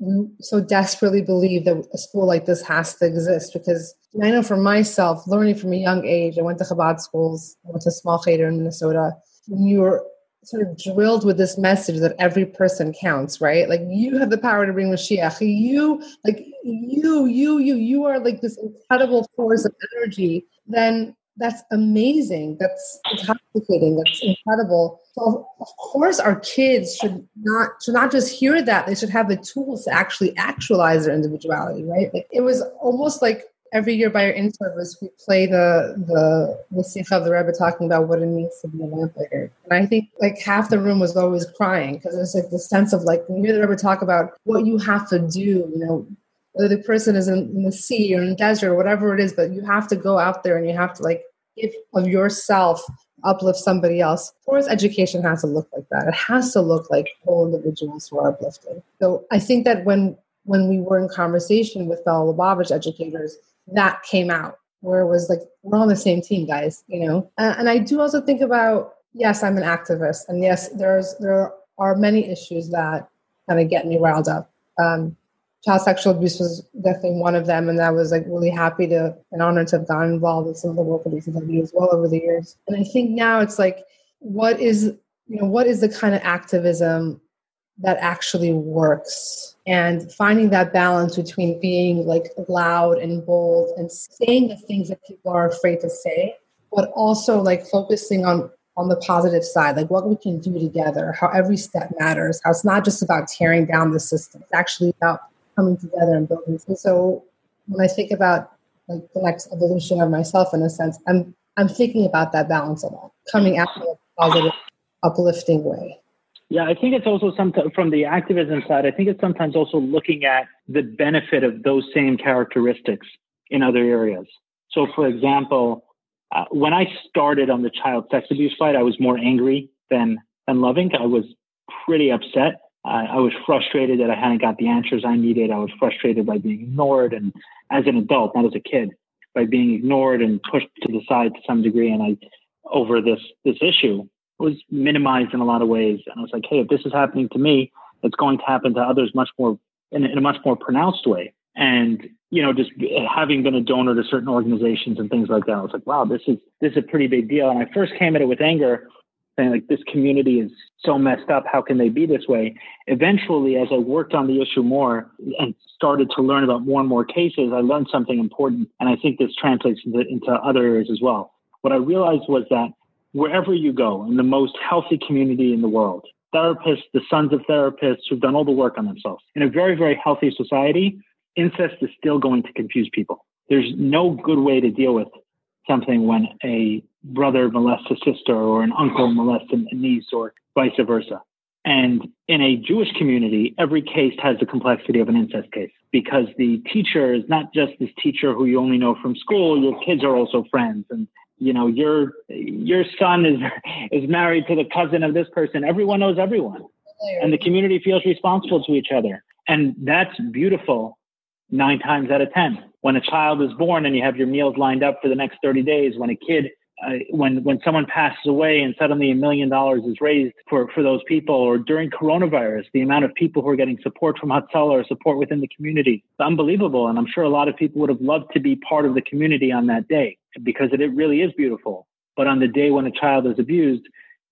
we so desperately believe that a school like this has to exist. Because I know for myself, learning from a young age, I went to Chabad schools, I went to a small cheder in Minnesota, and you were sort of drilled with this message that every person counts, right? Like you have the power to bring Mashiach. You, like you, you, you, you are like this incredible force of energy. Then that's amazing. That's intoxicating. That's incredible. So of course, our kids should not should not just hear that. They should have the tools to actually actualize their individuality, right? Like it was almost like every year by our in-service, we play the the, the Sikha of the Rebbe talking about what it means to be a lamplighter. And I think like half the room was always crying because there's like the sense of like, when you hear the Rebbe talk about what you have to do, you know, whether the person is in, in the sea or in the desert or whatever it is, but you have to go out there and you have to like give of yourself, uplift somebody else. Of course, education has to look like that. It has to look like whole individuals who are uplifted. So I think that when when we were in conversation with fellow Lubavitch educators, that came out where it was like, we're on the same team, guys, you know? Uh, and I do also think about, yes, I'm an activist. And yes, there's there are many issues that kind of get me riled up. Um, child sexual abuse was definitely one of them. And I was like really happy to and honored to have gotten involved in some of the work of J C W as well over the years. And I think now it's like, what is, you know, what is the kind of activism that actually works, and finding that balance between being like loud and bold and saying the things that people are afraid to say, but also like focusing on, on the positive side, like what we can do together, how every step matters, how it's not just about tearing down the system. It's actually about coming together and building. And so when I think about like the next evolution of myself, in a sense, I'm, I'm thinking about that balance a lot, coming out in a positive, uplifting way. Yeah, I think it's also sometimes from the activism side, I think it's sometimes also looking at the benefit of those same characteristics in other areas. So, for example, uh, when I started on the child sex abuse fight, I was more angry than, than loving. I was pretty upset. Uh, I was frustrated that I hadn't got the answers I needed. I was frustrated by being ignored, and as an adult, not as a kid, by being ignored and pushed to the side to some degree. And I, over this, this issue, was minimized in a lot of ways. And I was like, hey, if this is happening to me, it's going to happen to others much more in a, in a much more pronounced way. And, you know, just having been a donor to certain organizations and things like that, I was like, wow, this is, this is a pretty big deal. And I first came at it with anger, saying like, this community is so messed up. How can they be this way? Eventually, as I worked on the issue more and started to learn about more and more cases, I learned something important. And I think this translates into, into other areas as well. What I realized was that wherever you go in the most healthy community in the world, therapists, the sons of therapists who've done all the work on themselves, in a very, very healthy society, incest is still going to confuse people. There's no good way to deal with something when a brother molests a sister or an uncle molests a niece or vice versa. And in a Jewish community, every case has the complexity of an incest case, because the teacher is not just this teacher who you only know from school. Your kids are also friends, and you know, your your son is is married to the cousin of this person. Everyone knows everyone. And the community feels responsible to each other. And that's beautiful nine times out of ten. When a child is born and you have your meals lined up for the next thirty days, when a kid, uh, when when someone passes away and suddenly a million dollars is raised for, for those people, or during coronavirus, the amount of people who are getting support from Hatzal or support within the community, it's unbelievable. And I'm sure a lot of people would have loved to be part of the community on that day, because it really is beautiful. But on the day when a child is abused,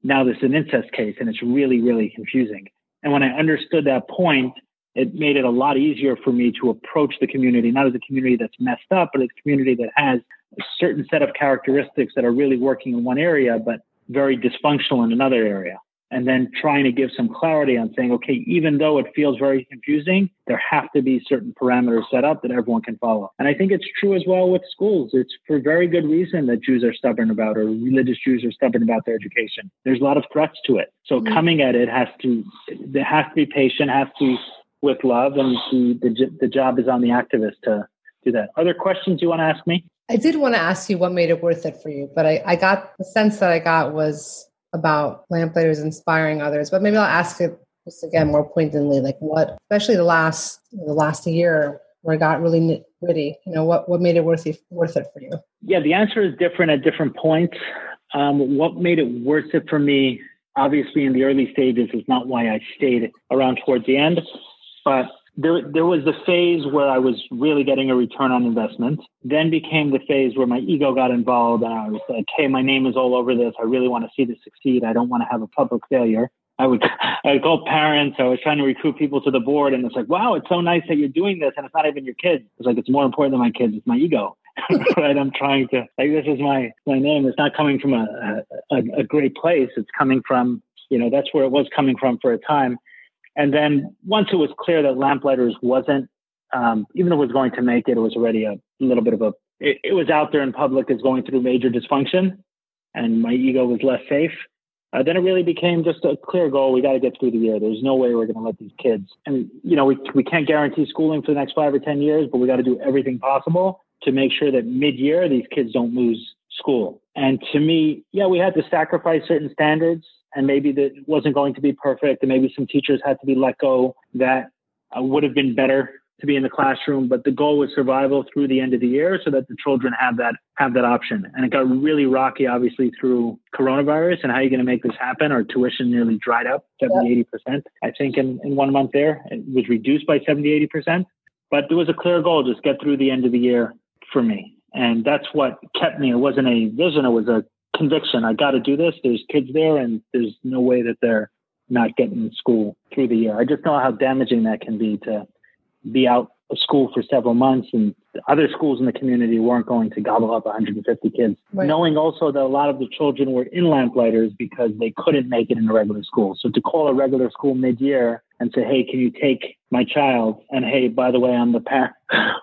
now there's an incest case, and it's really, really confusing. And when I understood that point, it made it a lot easier for me to approach the community, not as a community that's messed up, but as a community that has a certain set of characteristics that are really working in one area, but very dysfunctional in another area. And then trying to give some clarity on saying, okay, even though it feels very confusing, there have to be certain parameters set up that everyone can follow. And I think it's true as well with schools. It's for very good reason that Jews are stubborn about, or religious Jews are stubborn about their education. There's a lot of threats to it. So mm-hmm. coming at it has to, it has to be patient, has to with love. And the, the, the job is on the activist to do that. Other questions you want to ask me? I did want to ask you what made it worth it for you, but I, I got the sense that I got was about Lamplighters inspiring others, but maybe I'll ask it just again more pointedly, like what, especially the last, the last year where it got really gritty, you know, what, what made it worth it, worth it for you? Yeah, the answer is different at different points. Um, what made it worth it for me, obviously in the early stages is not why I stayed around towards the end, but There, there was the phase where I was really getting a return on investment. Then became the phase where my ego got involved and I was like, hey, my name is all over this. I really want to see this succeed. I don't want to have a public failure. I would, I would call parents. I was trying to recruit people to the board and it's like, wow, it's so nice that you're doing this. And it's not even your kids. It's like, it's more important than my kids. It's my ego. Right? I'm trying to, like, this is my, my name. It's not coming from a, a, a great place. It's coming from, you know, that's where it was coming from for a time. And then once it was clear that Lamplighters wasn't, um, even though it was going to make it, it was already a little bit of a, it, it was out there in public as going through major dysfunction and my ego was less safe. Uh, then it really became just a clear goal. We got to get through the year. There's no way we're going to let these kids. And, you know, we, we can't guarantee schooling for the next five or ten years, but we got to do everything possible to make sure that mid-year these kids don't lose school. And to me, yeah, we had to sacrifice certain standards. And maybe that wasn't going to be perfect. And maybe some teachers had to be let go that uh, would have been better to be in the classroom. But the goal was survival through the end of the year so that the children have that have that option. And it got really rocky, obviously, through coronavirus and how you're going to make this happen. Our tuition nearly dried up seventy, eighty percent, I think, in, in one month there. It was reduced by seventy, eighty percent. But there was a clear goal, just get through the end of the year for me. And that's what kept me. It wasn't a vision. It was a conviction. I got to do this. There's kids there and there's no way that they're not getting school through the year. I just know how damaging that can be to be out of school for several months and other schools in the community weren't going to gobble up one hundred fifty kids. Right. Knowing also that a lot of the children were in Lamplighters because they couldn't make it in a regular school. So to call a regular school mid-year and say, hey, can you take my child? And hey, by the way, I'm the parent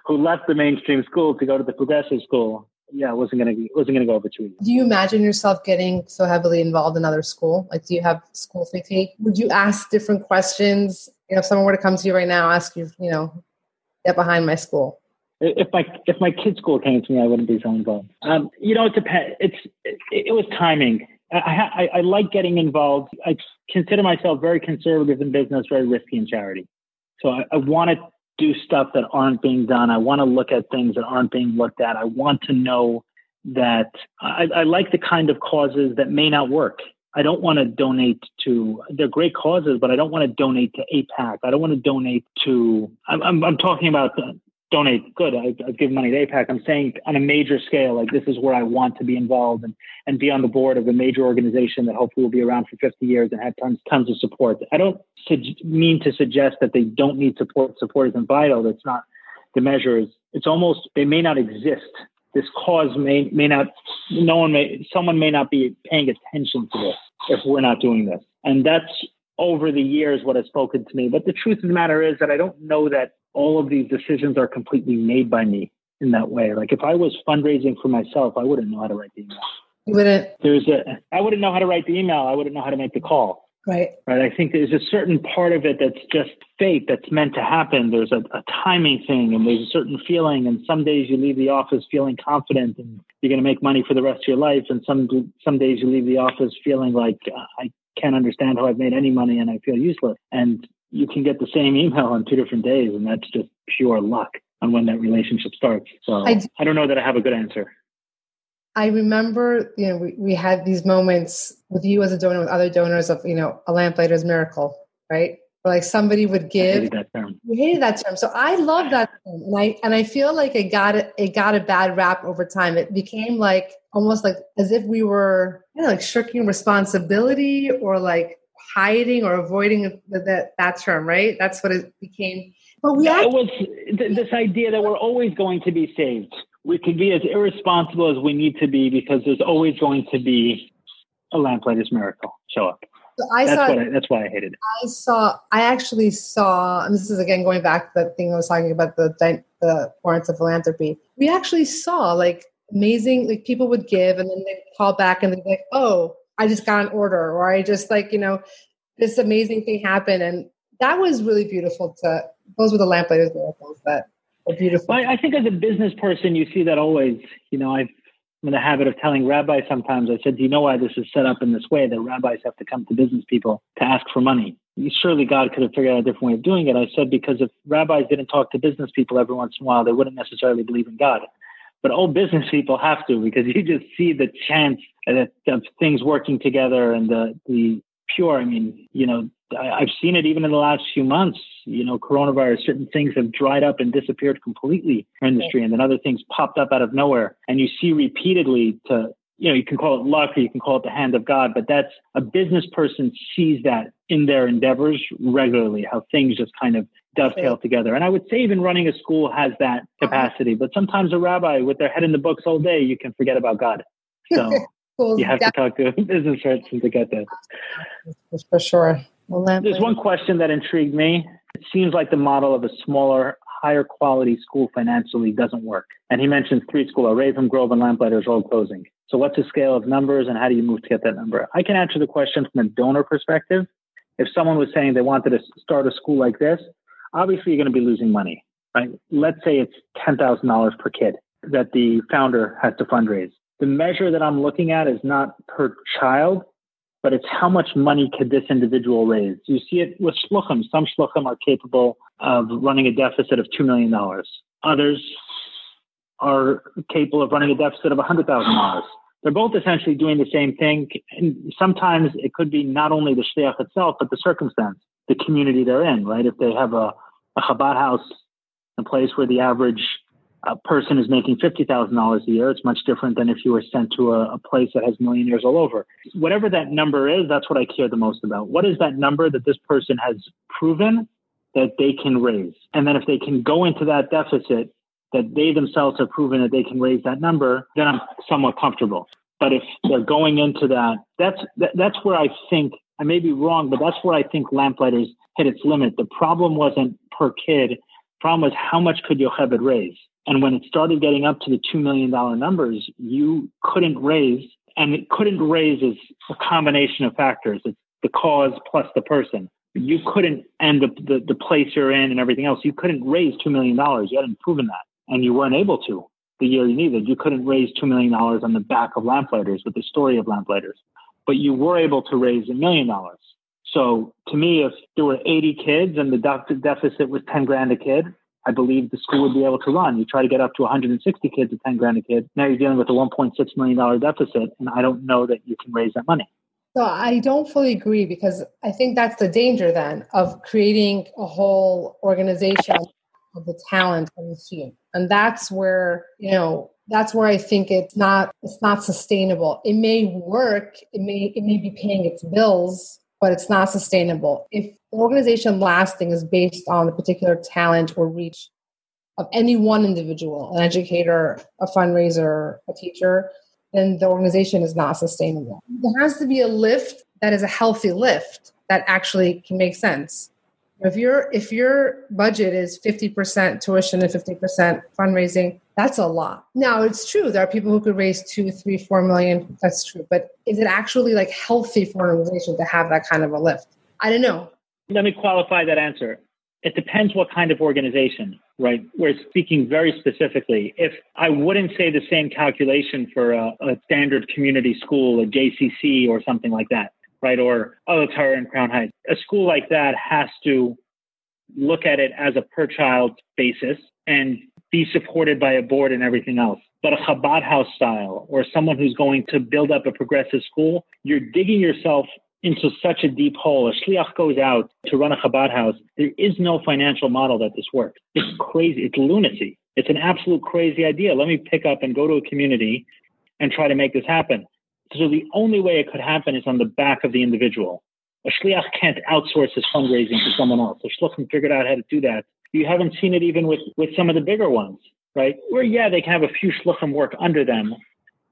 who left the mainstream school to go to the progressive school. Yeah, it wasn't gonna wasn't gonna go over two years. Do you imagine yourself getting so heavily involved in other school? Like, do you have school fatigue? Would you ask different questions? You know, if someone were to come to you right now, ask you, you know, get behind my school. If my if my kid's school came to me, I wouldn't be so involved. Um, you know, it depends. It's it, it was timing. I, I I like getting involved. I consider myself very conservative in business, very risky in charity. So I, I want to do stuff that aren't being done. I want to look at things that aren't being looked at. I want to know that I, I like the kind of causes that may not work. I don't want to donate to, they're great causes, but I don't want to donate to AIPAC. I don't want to donate to, I'm, I'm, I'm talking about uh, donate, good, I, I give money to AIPAC. I'm saying on a major scale, like this is where I want to be involved and, and be on the board of a major organization that hopefully will be around for fifty years and have tons, tons of support. I don't su- mean to suggest that they don't need support. Support isn't vital. That's not the measures. It's almost, they may not exist. This cause may, may not, no one may, someone may not be paying attention to this if we're not doing this. And that's over the years what has spoken to me. But the truth of the matter is that I don't know that all of these decisions are completely made by me in that way. Like if I was fundraising for myself, I wouldn't know how to write the email. You wouldn't. There's a, I wouldn't know how to write the email. I wouldn't know how to make the call. Right. Right. I think there's a certain part of it that's just fate that's meant to happen. There's a, a timing thing and there's a certain feeling. And some days you leave the office feeling confident and you're going to make money for the rest of your life. And some, some days you leave the office feeling like I can't understand how I've made any money and I feel useless. And you can get the same email on two different days, and that's just pure luck on when that relationship starts. So I, do, I don't know that I have a good answer. I remember, you know, we, we had these moments with you as a donor, with other donors of, you know, a Lamplighters miracle, right? Where like somebody would give. I hated that term. You hated that term. So I love that term. And I, and I feel like it got, a, it got a bad rap over time. It became like, almost like as if we were, you know, like shirking responsibility or like, hiding or avoiding that, that term, right? That's what it became. But we actually- was th- this idea that we're always going to be saved. We could be as irresponsible as we need to be because there's always going to be a Lamplighters miracle show up. So I that's, saw, what I, that's why I hated it. I saw. I actually saw, and this is again going back to the thing I was talking about, the the warrants of philanthropy. We actually saw like amazing, like people would give and then they'd call back and they'd be like, oh, I just got an order, or I just like, you know, this amazing thing happened. And that was really beautiful to, those were the Lamplighters miracles that That's beautiful. I, I think as a business person, you see that always. You know, I've, I'm in the habit of telling rabbis sometimes, I said, do you know why this is set up in this way, that rabbis have to come to business people to ask for money? Surely God could have figured out a different way of doing it. I said, because if rabbis didn't talk to business people every once in a while, they wouldn't necessarily believe in God. But all business people have to, because you just see the chance of things working together and the, the pure. I mean, you know, I, I've seen it even in the last few months. You know, coronavirus, certain things have dried up and disappeared completely in our industry. And then other things popped up out of nowhere. And you see repeatedly to, you know, you can call it luck or you can call it the hand of God, but that's a business person sees that in their endeavors regularly, how things just kind of dovetail together. And I would say even running a school has that capacity, but sometimes a rabbi with their head in the books all day, you can forget about God. So well, you have that- to talk to a business person to get that. That's for sure. Well, that There's way. one question that intrigued me. It seems like the model of a smaller, higher quality school financially doesn't work. And he mentions three schools, Raven Grove and Lamplighters, all closing. So what's the scale of numbers and how do you move to get that number? I can answer the question from a donor perspective. If someone was saying they wanted to start a school like this, obviously you're going to be losing money, right? Let's say it's ten thousand dollars per kid that the founder has to fundraise. The measure that I'm looking at is not per child, but it's how much money could this individual raise. You see it with shluchim. Some shluchim are capable of running a deficit of two million dollars. Others are capable of running a deficit of one hundred thousand dollars. They're both essentially doing the same thing. And sometimes it could be not only the shliach itself, but the circumstance, the community they're in, right? If they have a, a Chabad house, a place where the average uh, person is making fifty thousand dollars a year, it's much different than if you were sent to a, a place that has millionaires all over. Whatever that number is, that's what I care the most about. What is that number that this person has proven that they can raise? And then if they can go into that deficit, that they themselves have proven that they can raise that number, then I'm somewhat comfortable. But if they're going into that, that's that, that's where I think, I may be wrong, but that's where I think Lamplighters hit its limit. The problem wasn't per kid. The problem was how much could Yocheved raise? And when it started getting up to the two million dollars numbers, you couldn't raise, and it couldn't raise is a combination of factors. It's the cause plus the person. You couldn't, and the, the, the place you're in and everything else, you couldn't raise two million dollars. You hadn't proven that. And you weren't able to the year you needed. You couldn't raise two million dollars on the back of Lamplighters with the story of Lamplighters, but you were able to raise a million dollars. So to me, if there were eighty kids and the de- deficit was ten grand a kid, I believe the school would be able to run. You try to get up to one hundred sixty kids at ten grand a kid. Now you're dealing with a one point six million dollars deficit. And I don't know that you can raise that money. So I don't fully agree, because I think that's the danger then of creating a whole organization of the talent of the student. And that's where, you know, that's where I think it's not, it's not sustainable. It may work. It may, it may be paying its bills, but it's not sustainable. If the organization lasting is based on the particular talent or reach of any one individual, an educator, a fundraiser, a teacher, then the organization is not sustainable. There has to be a lift that is a healthy lift that actually can make sense. If your if your budget is fifty percent tuition and fifty percent fundraising, that's a lot. Now, it's true. There are people who could raise two, three, four million. That's true. But is it actually like healthy for an organization to have that kind of a lift? I don't know. Let me qualify that answer. It depends what kind of organization, right? We're speaking very specifically. If I wouldn't say the same calculation for a, a standard community school, a J C C or something like that, right? Or Altura and Crown Heights. A school like that has to look at it as a per child basis and be supported by a board and everything else. But a Chabad house style or someone who's going to build up a progressive school, you're digging yourself into such a deep hole. A shliach goes out to run a Chabad house. There is no financial model that this works. It's crazy. It's lunacy. It's an absolute crazy idea. Let me pick up and go to a community and try to make this happen. So the only way it could happen is on the back of the individual. A shliach can't outsource his fundraising to someone else. A shluchim figured out how to do that. You haven't seen it even with, with some of the bigger ones, right? Where, yeah, they can have a few shluchim work under them,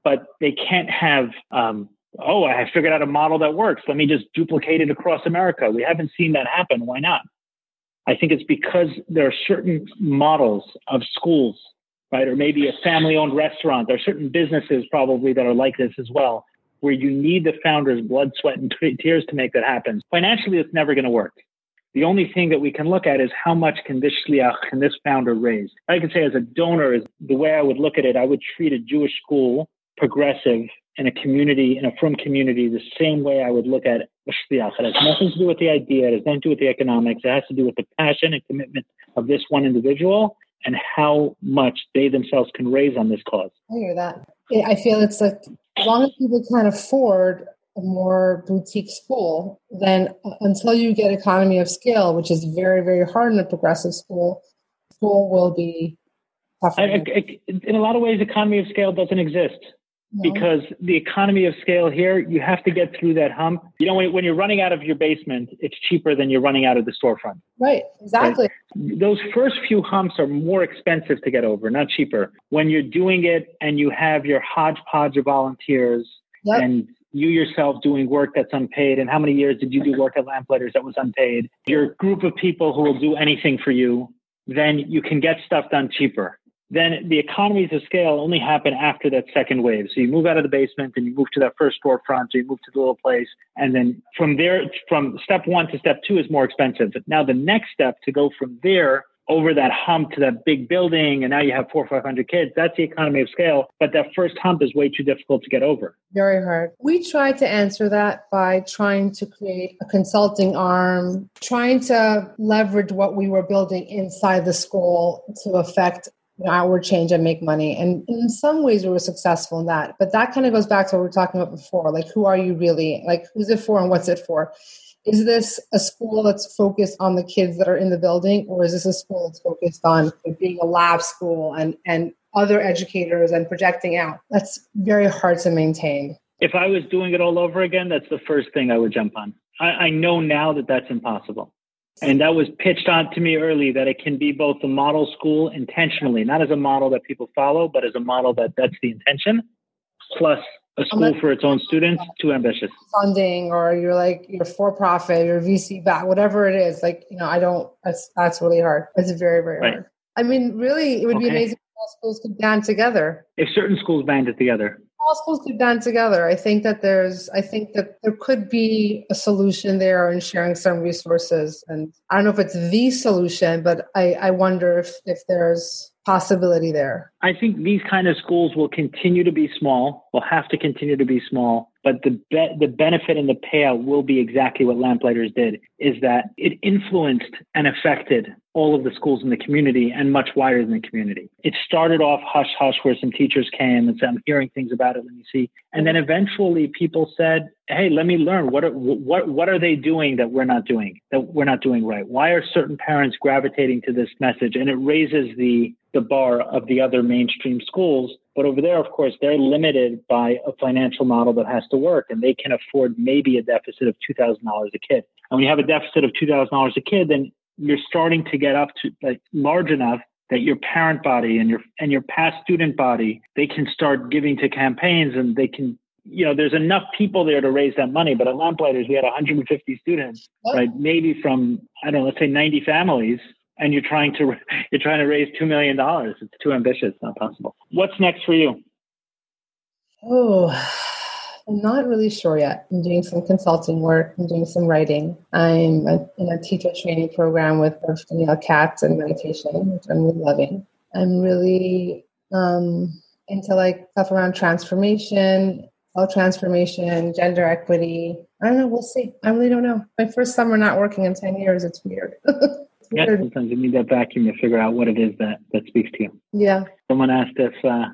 but they can't have, um, oh, I have figured out a model that works. Let me just duplicate it across America. We haven't seen that happen. Why not? I think it's because there are certain models of schools, right? Or maybe a family-owned restaurant. There are certain businesses probably that are like this as well, where you need the founder's blood, sweat, and tears to make that happen. Financially, it's never going to work. The only thing that we can look at is how much can this shliach, can this founder raise? I can say as a donor, is the way I would look at it, I would treat a Jewish school, progressive, in a community, in a from community, the same way I would look at a shliach. It has nothing to do with the idea. It has nothing to do with the economics. It has to do with the passion and commitment of this one individual and how much they themselves can raise on this cause. I hear that. I feel it's like, as long as people can afford a more boutique school, then until you get economy of scale, which is very, very hard in a progressive school, school will be tough. I, I, in a lot of ways, economy of scale doesn't exist. No. Because the economy of scale here, you have to get through that hump. You know, when, when you're running out of your basement, it's cheaper than you're running out of the storefront. Right, exactly. Right? Those first few humps are more expensive to get over, not cheaper. When you're doing it and you have your hodgepodge of volunteers, yep, and you yourself doing work that's unpaid, and how many years did you do work at Lamplighters that was unpaid, your group of people who will do anything for you, then you can get stuff done cheaper. Then the economies of scale only happen after that second wave. So you move out of the basement and you move to that first storefront, so you move to the little place. And then from there, from step one to step two is more expensive. But now the next step to go from there over that hump to that big building, and now you have four or five hundred kids, that's the economy of scale. But that first hump is way too difficult to get over. Very hard. We tried to answer that by trying to create a consulting arm, trying to leverage what we were building inside the school to affect outward change and make money. And in some ways we were successful in that, but that kind of goes back to what we were talking about before. Like, who are you really? Like, who's it for and what's it for? Is this a school that's focused on the kids that are in the building, or is this a school that's focused on being a lab school and, and other educators and projecting out? That's very hard to maintain. If I was doing it all over again, that's the first thing I would jump on. I, I know now that that's impossible. And that was pitched on to me early, that it can be both the model school intentionally, not as a model that people follow, but as a model that that's the intention, plus a school for its own students, too ambitious. Funding, or you're like, you're for-profit, you're V C-backed, whatever it is. Like, you know, I don't, that's, that's really hard. It's very, very right. hard. I mean, really, it would okay. be amazing if all schools could band together. If certain schools banded it together. All schools could band together. I think that there's, I think that there could be a solution there in sharing some resources. And I don't know if it's the solution, but I, I wonder if, if there's possibility there. I think these kind of schools will continue to be small, will have to continue to be small, but the be- the benefit and the payout will be exactly what Lamplighters did, is that it influenced and affected all of the schools in the community and much wider than the community. It started off hush-hush where some teachers came and said, I'm hearing things about it, let me see. And then eventually people said, hey, let me learn. What are, what, what are they doing that we're not doing, that we're not doing right? Why are certain parents gravitating to this message? And it raises the, the bar of the other mainstream schools. But over there, of course, they're limited by a financial model that has to work, and they can afford maybe a deficit of two thousand dollars a kid. And when you have a deficit of two thousand dollars a kid, then you're starting to get up to like large enough that your parent body and your and your past student body, they can start giving to campaigns, and they can, you know, there's enough people there to raise that money. But at Lamplighters, we had one hundred fifty students, oh. right? Maybe from, I don't know, let's say ninety families. And you're trying to you're trying to raise two million dollars. It's too ambitious. Not possible. What's next for you? Oh, I'm not really sure yet. I'm doing some consulting work. I'm doing some writing. I'm a, in a teacher training program with Danielle Katz and meditation, which I'm really loving. I'm really um, into like stuff around transformation, self transformation, gender equity. I don't know. We'll see. I really don't know. My first summer not working in ten years. It's weird. Yeah, sometimes you need that vacuum to figure out what it is that, that speaks to you. Yeah. Someone asked us, uh,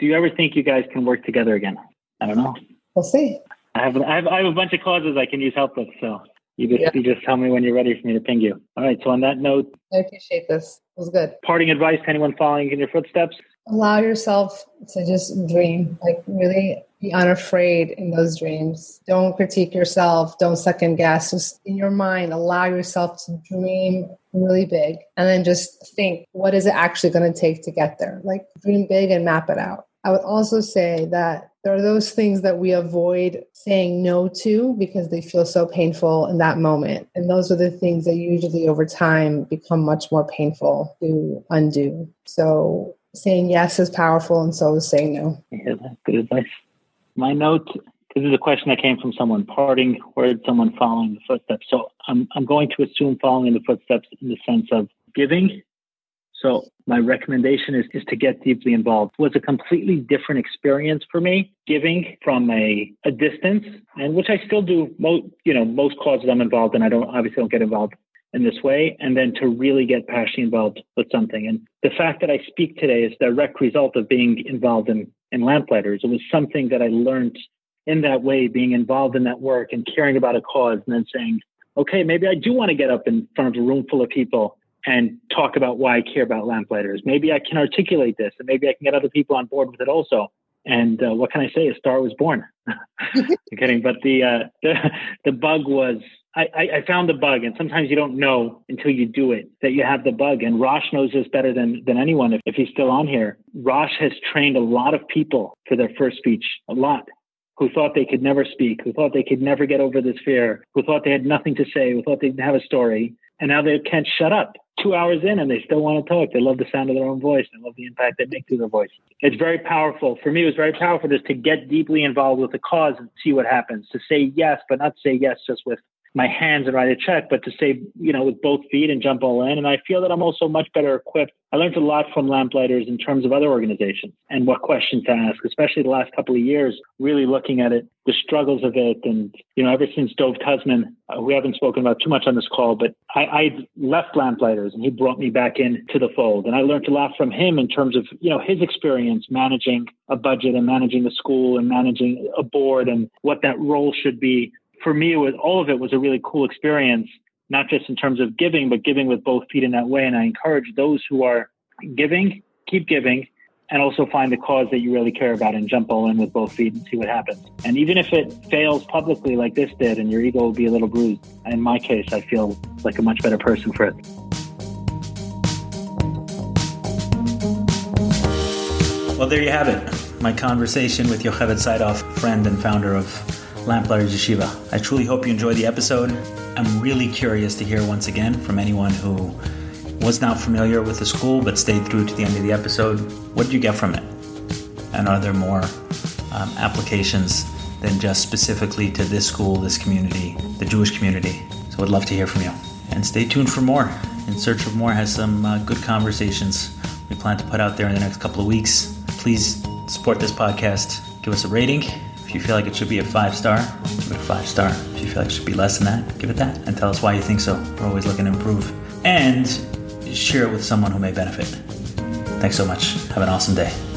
do you ever think you guys can work together again? I don't know. We'll see. I have I have, I have a bunch of causes I can use help with, so you just yeah. you just tell me when you're ready for me to ping you. All right, so on that note. I appreciate this. It was good. Parting advice to anyone following in your footsteps? Allow yourself to just dream. Like, really be unafraid in those dreams. Don't critique yourself. Don't second guess. Just in your mind, allow yourself to dream really big. And then just think, what is it actually going to take to get there? Like, dream big and map it out. I would also say that there are those things that we avoid saying no to because they feel so painful in that moment. And those are the things that usually over time become much more painful to undo. So saying yes is powerful, and so is saying no. Yeah, that's good advice. My note this is a question that came from someone parting, or someone following the footsteps. So I'm I'm going to assume following in the footsteps in the sense of giving. So my recommendation is, is to get deeply involved. It was a completely different experience for me, giving from a, a distance, and which I still do. Most, you know, most causes I'm involved in, I don't obviously don't get involved in this way. And then to really get passionately involved with something. And the fact that I speak today is a direct result of being involved in, in Lamplighters. It was something that I learned in that way, being involved in that work and caring about a cause, and then saying, okay, maybe I do want to get up in front of a room full of people and talk about why I care about Lamplighters. Maybe I can articulate this, and maybe I can get other people on board with it also. And uh, what can I say? A star was born. I'm kidding. But the, uh, the, the bug was, I, I, I found the bug, and sometimes you don't know until you do it that you have the bug. And Rosh knows this better than, than anyone if, if he's still on here. Rosh has trained a lot of people for their first speech, a lot, who thought they could never speak, who thought they could never get over this fear, who thought they had nothing to say, who thought they didn't have a story. And now they can't shut up two hours in, and they still want to talk. They love the sound of their own voice. They love the impact they make through their voice. It's very powerful. For me, it was very powerful just to get deeply involved with the cause and see what happens, to say yes, but not say yes just with my hands and write a check, but to say, you know, with both feet and jump all in. And I feel that I'm also much better equipped. I learned a lot from Lamplighters in terms of other organizations and what questions to ask, especially the last couple of years, really looking at it, the struggles of it. And, you know, ever since Dove Tussman, uh, we haven't spoken about too much on this call, but I, I left Lamplighters and he brought me back into the fold. And I learned a lot from him in terms of, you know, his experience managing a budget and managing a school and managing a board and what that role should be. For me, it was, all of it was a really cool experience, not just in terms of giving, but giving with both feet in that way. And I encourage those who are giving, keep giving, and also find the cause that you really care about and jump all in with both feet and see what happens. And even if it fails publicly like this did, and your ego will be a little bruised, in my case, I feel like a much better person for it. Well, there you have it. My conversation with Yocheved Seidoff, friend and founder of Lamplighters Yeshiva. I truly hope you enjoyed the episode. I'm really curious to hear once again from anyone who was not familiar with the school but stayed through to the end of the episode. What did you get from it? And are there more um, applications than just specifically to this school, this community, the Jewish community? So I'd love to hear from you. And stay tuned for more. In Search of More has some uh, good conversations we plan to put out there in the next couple of weeks. Please support this podcast. Give us a rating. If you feel like it should be a five-star, give it a five-star. If you feel like it should be less than that, give it that. And tell us why you think so. We're always looking to improve. And share it with someone who may benefit. Thanks so much. Have an awesome day.